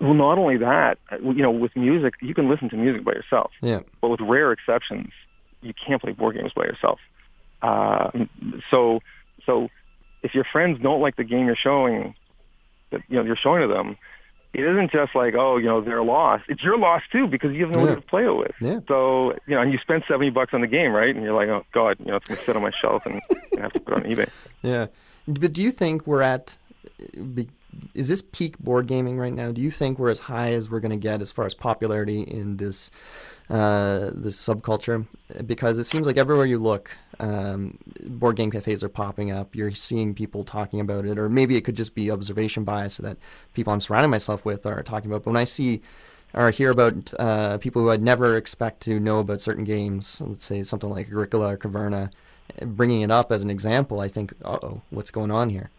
Well, not only that, you know, with music, you can listen to music by yourself. Yeah. But with rare exceptions, you can't play board games by yourself. Uh, so, so if your friends don't like the game you're showing, that you know you're showing to them, it isn't just like, oh, you know, they're lost. It's your loss too because you have no yeah. one to play it with. Yeah. So, you know, and you spend seventy bucks on the game, right? And you're like, oh God, you know, it's gonna sit on my shelf and I have to put it on eBay. Yeah. But do you think we're at? Be- Is this peak board gaming right now? Do you think we're as high as we're going to get as far as popularity in this uh, this subculture? Because it seems like everywhere you look, um, board game cafes are popping up. You're seeing people talking about it, or maybe it could just be observation bias that people I'm surrounding myself with are talking about. But when I see or hear about uh, people who I'd never expect to know about certain games, let's say something like Agricola or Caverna, bringing it up as an example, I think, uh-oh, what's going on here?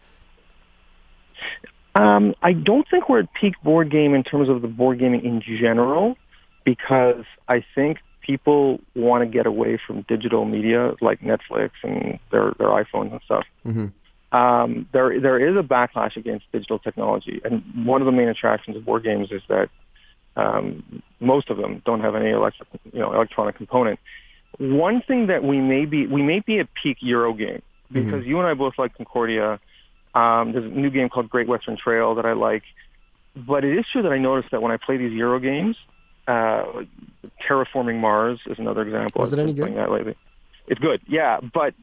Um, I don't think we're at peak board game in terms of the board gaming in general, because I think people want to get away from digital media like Netflix and their, their iPhones and stuff. Mm-hmm. Um, there there is a backlash against digital technology, and one of the main attractions of board games is that um, most of them don't have any electric, you know, electronic component. One thing that we may be we may be at peak Eurogame because mm-hmm. you and I both like Concordia. Um, there's a new game called Great Western Trail that I like. But it is true that I noticed that when I play these Euro games, uh, Terraforming Mars is another example. Was it any good? That lately. It's good, yeah. But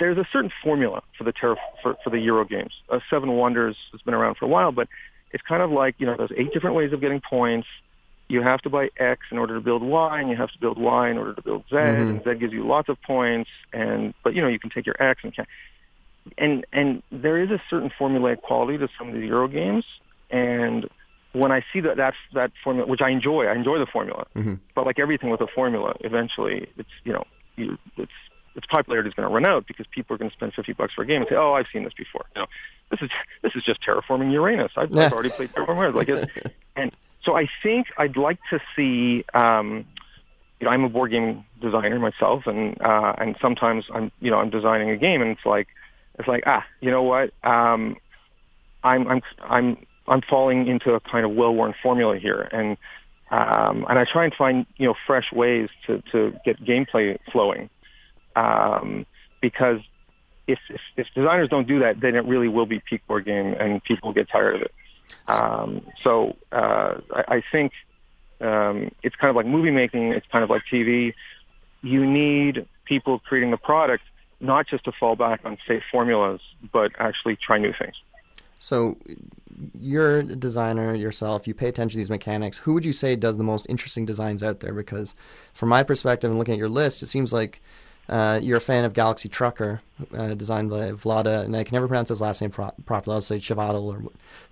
there's a certain formula for the terra- for, for the Euro games. Uh, Seven Wonders has been around for a while, but it's kind of like, you know, there's eight different ways of getting points. You have to buy X in order to build Y, and you have to build Y in order to build Z, mm-hmm. and Z gives you lots of points. And But, you know, you can take your X and... Can- And and there is a certain formulaic quality to some of the Euro games, and when I see that that that formula, which I enjoy, I enjoy the formula. Mm-hmm. But like everything with a formula, eventually it's you know you, it's its popularity is going to run out because people are going to spend fifty bucks for a game and say, oh, I've seen this before. You know, this is this is just Terraforming Uranus. I've, I've already played Terraforming Uranus. Like it, and so I think I'd like to see. Um, you know, I'm a board game designer myself, and uh, and sometimes I'm you know I'm designing a game and it's like. It's like ah, you know what? Um, I'm I'm I'm I'm falling into a kind of well-worn formula here, and um, and I try and find you know fresh ways to, to get gameplay flowing, um, because if, if if designers don't do that, then it really will be peak board game, and people get tired of it. Um, so uh, I, I think um, it's kind of like movie making. It's kind of like T V. You need people creating the product. Not just to fall back on safe formulas, but actually try new things. So you're a designer yourself, you pay attention to these mechanics. Who would you say does the most interesting designs out there? Because from my perspective and looking at your list, it seems like uh, you're a fan of Galaxy Trucker, uh, designed by Vlada, and I can never pronounce his last name pro- properly. I'll say Chivatel or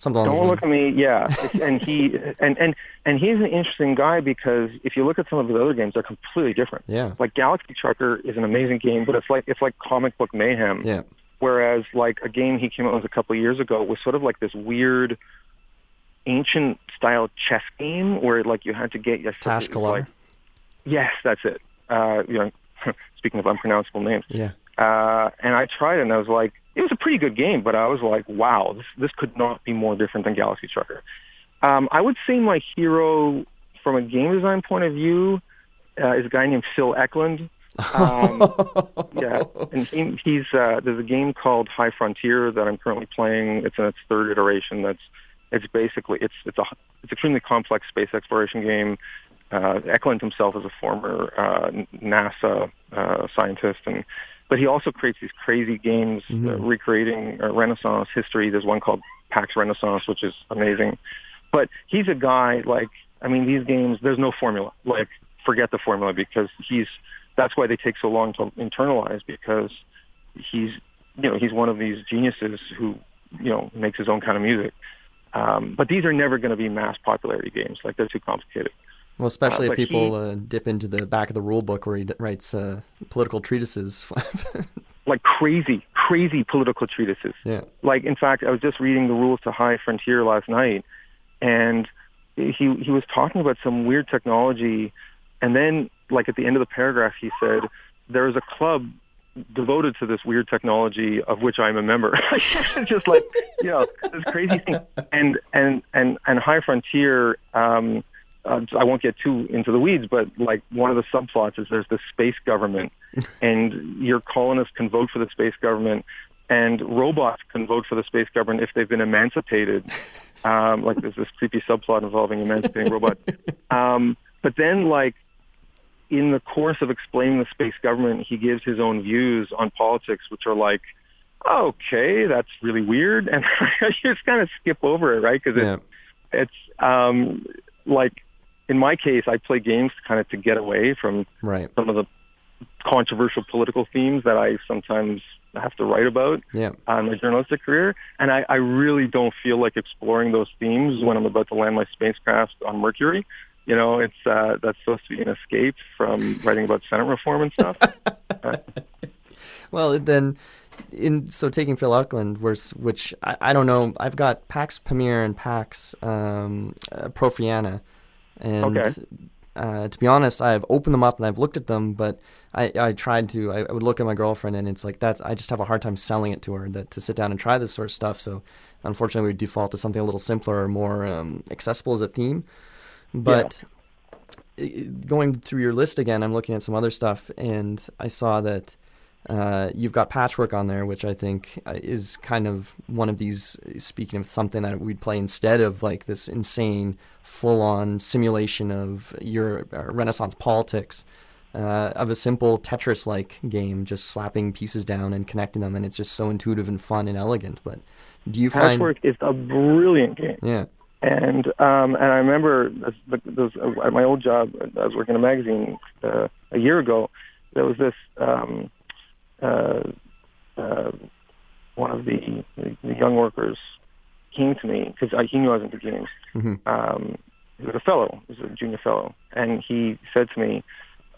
something like that. Don't look lines. At me, yeah. and, he, and, and, and he's an interesting guy because if you look at some of his other games, they're completely different. Yeah. Like Galaxy Trucker is an amazing game, but it's like it's like comic book mayhem. Yeah. Whereas like a game he came out with a couple of years ago was sort of like this weird ancient style chess game where like you had to get your Tashkala. Like, yes, that's it. Uh, you know. Speaking of unpronounceable names, yeah. Uh, and I tried it, and I was like, it was a pretty good game, but I was like, wow, this this could not be more different than Galaxy Trucker. Um, I would say my hero from a game design point of view uh, is a guy named Phil Eklund. Um, yeah, and he, he's uh, there's a game called High Frontier that I'm currently playing. It's in its third iteration. That's it's basically it's it's a it's extremely complex space exploration game. Uh, Eklund himself is a former uh, NASA uh, scientist, and but he also creates these crazy games mm-hmm. uh, recreating uh, Renaissance history. There's one called Pax Renaissance, which is amazing. But he's a guy like I mean, these games. There's no formula. Like forget the formula because he's that's why they take so long to internalize because he's you know he's one of these geniuses who you know makes his own kind of music. Um, but these are never going to be mass popularity games. Like they're too complicated. Well, especially uh, if people he, uh, dip into the back of the rule book where he d- writes uh, political treatises. Like crazy, crazy political treatises. Yeah. Like, in fact, I was just reading the rules to High Frontier last night, and he he was talking about some weird technology, and then, like, at the end of the paragraph, he said, there is a club devoted to this weird technology of which I'm a member. Just like, you know, this crazy thing. And and, and, and High Frontier, um, uh, I won't get too into the weeds, but, like, one of the subplots is there's this space government, and your colonists can vote for the space government, and robots can vote for the space government if they've been emancipated. Um, like, there's this creepy subplot involving emancipating robots. Um, but then, like, in the course of explaining the space government, he gives his own views on politics, which are like, oh, okay, that's really weird. And you just kind of skip over it, right? Because yeah. it's, it's um, like, in my case, I play games kind of to get away from right. some of the controversial political themes that I sometimes have to write about yeah. on my journalistic career. And I, I really don't feel like exploring those themes when I'm about to land my spacecraft on Mercury. You know, it's uh, that's supposed to be an escape from writing about Senate reform and stuff. uh. Well, then, in so taking Phil Auckland, which I, I don't know, I've got Pax Pamir and Pax um, uh, Profiana, and okay. uh, to be honest, I've opened them up and I've looked at them, but I, I tried to. I, I would look at my girlfriend, and it's like that's I just have a hard time selling it to her that to sit down and try this sort of stuff. So, unfortunately, we default to something a little simpler or more um, accessible as a theme. But yeah. going through your list again, I'm looking at some other stuff, and I saw that uh, you've got Patchwork on there, which I think is kind of one of these, speaking of something that we'd play instead of like this insane full-on simulation of your Renaissance politics, uh, of a simple Tetris-like game, just slapping pieces down and connecting them, and it's just so intuitive and fun and elegant. But do you Patchwork find... Patchwork is a brilliant game. Yeah. And um, and I remember this, this, uh, at my old job, I was working in a magazine uh, a year ago. There was this um, uh, uh, one of the, the, the young workers came to me because he knew I was into games. Mm-hmm. Um, he was a fellow, he was a junior fellow, and he said to me,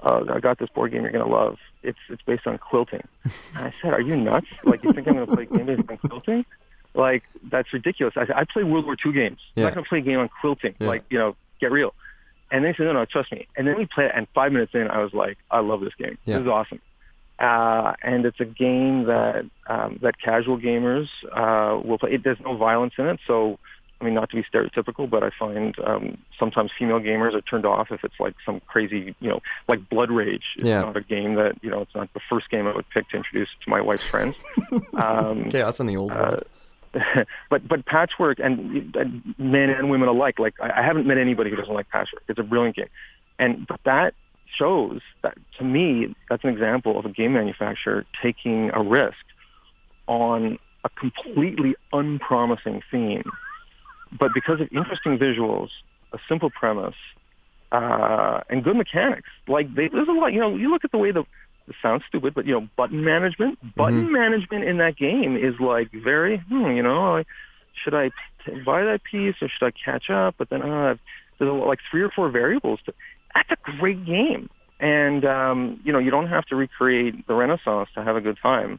uh, "I got this board game you're gonna love. It's it's based on quilting." And I said, "Are you nuts? Like you think I'm gonna play a game based on quilting?" Like, that's ridiculous. I, I play World War Two games. Yeah. I'm not going to play a game on quilting. Yeah. Like, you know, get real. And they said, no, no, trust me. And then we played it, and five minutes in, I was like, I love this game. Yeah. This is awesome. Uh, and it's a game that um, that casual gamers uh, will play. It, there's no violence in it. So, I mean, not to be stereotypical, but I find um, sometimes female gamers are turned off if it's like some crazy, you know, like Blood Rage. It's yeah. not a game that, you know, it's not the first game I would pick to introduce to my wife's friends. Um, Chaos in the old world. Uh, but but Patchwork and, and men and women alike, like I, I haven't met anybody who doesn't like Patchwork. It's a brilliant game, and but that shows that to me that's an example of a game manufacturer taking a risk on a completely unpromising theme, but because of interesting visuals, a simple premise, uh, and good mechanics. Like they, there's a lot. You know, you look at the way the. It sounds stupid, but, you know, button management. Button mm-hmm. management in that game is, like, very, hmm, you know, like, should I t- buy that piece or should I catch up? But then, uh, there's, like, three or four variables. To, that's a great game. And, um, you know, you don't have to recreate the Renaissance to have a good time.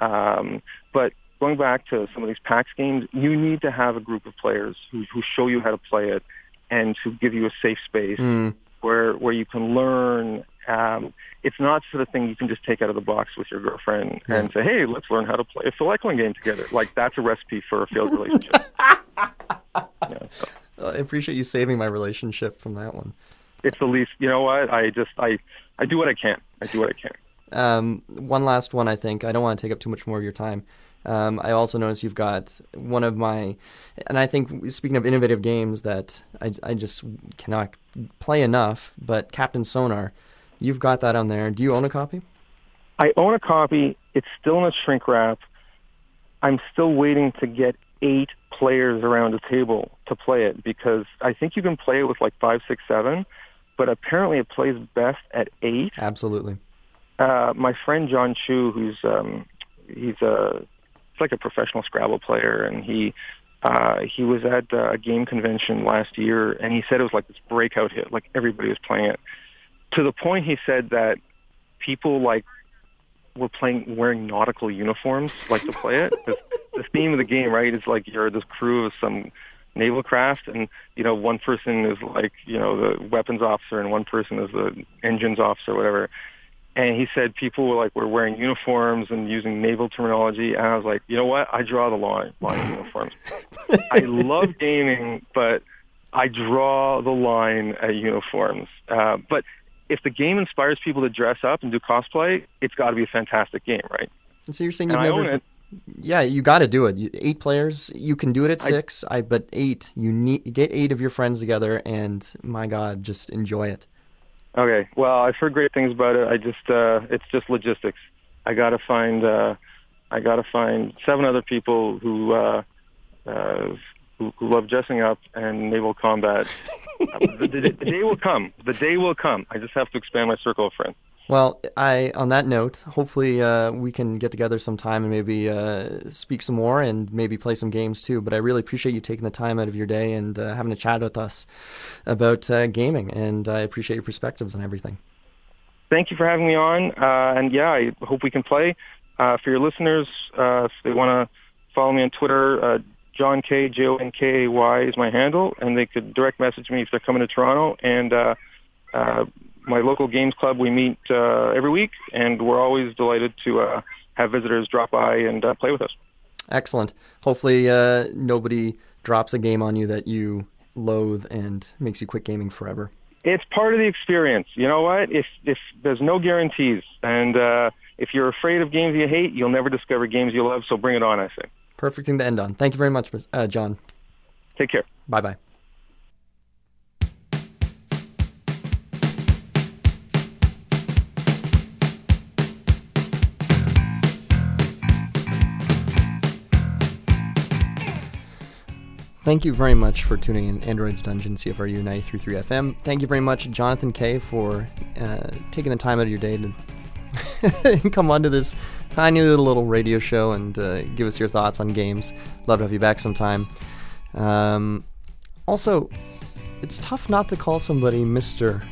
Um, but going back to some of these PAX games, you need to have a group of players who, who show you how to play it and to give you a safe space mm. where where you can learn. Um, it's not sort of thing you can just take out of the box with your girlfriend yeah. and say, hey, let's learn how to play a Phil Eklund game together. Like, that's a recipe for a failed relationship. yeah, so. I appreciate you saving my relationship from that one. It's the least, you know what, I just, I, I do what I can. I do what I can. Um, one last one, I think. I don't want to take up too much more of your time. Um, I also noticed you've got one of my, and I think speaking of innovative games that I, I just cannot play enough, but Captain Sonar. You've got that on there. Do you own a copy? I own a copy. It's still in a shrink wrap. I'm still waiting to get eight players around a table to play it because I think you can play it with like five, six, seven, but apparently it plays best at eight. Absolutely. Uh, my friend John Chu, who's um, he's a he's like a professional Scrabble player, and he Uh, he was at uh, a game convention last year, and he said it was like this breakout hit. Like, everybody was playing it. To the point, he said that people, like, were playing wearing nautical uniforms, like, to play it. The theme of the game, right, is, like, you're this crew of some naval craft, and, you know, one person is, like, you know, the weapons officer, and one person is the engines officer, whatever. And he said people were, like, were wearing uniforms and using naval terminology. And I was like, you know what? I draw the line, line of uniforms. I love gaming, but I draw the line at uniforms. Uh, but if the game inspires people to dress up and do cosplay, it's got to be a fantastic game, right? And so you're saying you've never... I own it. Yeah, you got to do it. Eight players, you can do it at six, I, I but eight, you need get eight of your friends together and, my God, just enjoy it. Okay. Well, I've heard great things about it. I just, uh, it's just logistics. I gotta find, uh, I gotta find seven other people who, uh, uh, who, who love dressing up and naval combat. the, the, the day will come. The day will come. I just have to expand my circle of friends. Well, I, on that note, hopefully uh, we can get together sometime and maybe uh, speak some more and maybe play some games too. But I really appreciate you taking the time out of your day and uh, having a chat with us about uh, gaming. And I appreciate your perspectives on everything. Thank you for having me on. Uh, and yeah, I hope we can play. Uh, for your listeners, uh, if they want to follow me on Twitter, uh, John Kay, J O N K A Y is my handle. And they could direct message me if they're coming to Toronto. And uh, uh my local games club, we meet uh, every week, and we're always delighted to uh, have visitors drop by and uh, play with us. Excellent. Hopefully uh, nobody drops a game on you that you loathe and makes you quit gaming forever. It's part of the experience. You know what? If, if there's no guarantees, and uh, if you're afraid of games you hate, you'll never discover games you love, so bring it on, I say. Perfect thing to end on. Thank you very much, uh, John. Take care. Bye-bye. Thank you very much for tuning in Android's Dungeon, C F R U ninety-three point three F M. Thank you very much, Jonathan Kay, for uh, taking the time out of your day to come onto this tiny little radio show and uh, give us your thoughts on games. Love to have you back sometime. Um, also, it's tough not to call somebody Mister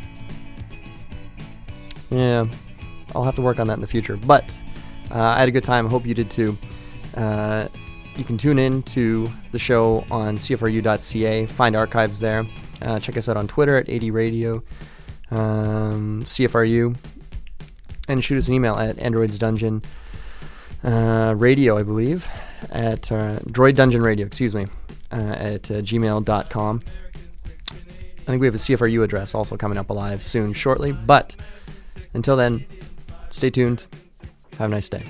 Yeah, I'll have to work on that in the future. But uh, I had a good time. I hope you did too. Uh... You can tune in to the show on C F R U dot C A, find archives there. Uh, check us out on Twitter at A D Radio, um, C F R U, and shoot us an email at Android's Dungeon uh, Radio, I believe, at uh, Droid Dungeon Radio, excuse me, uh, at uh, gmail dot com. I think we have a C F R U address also coming up alive soon, shortly, but until then, stay tuned. Have a nice day.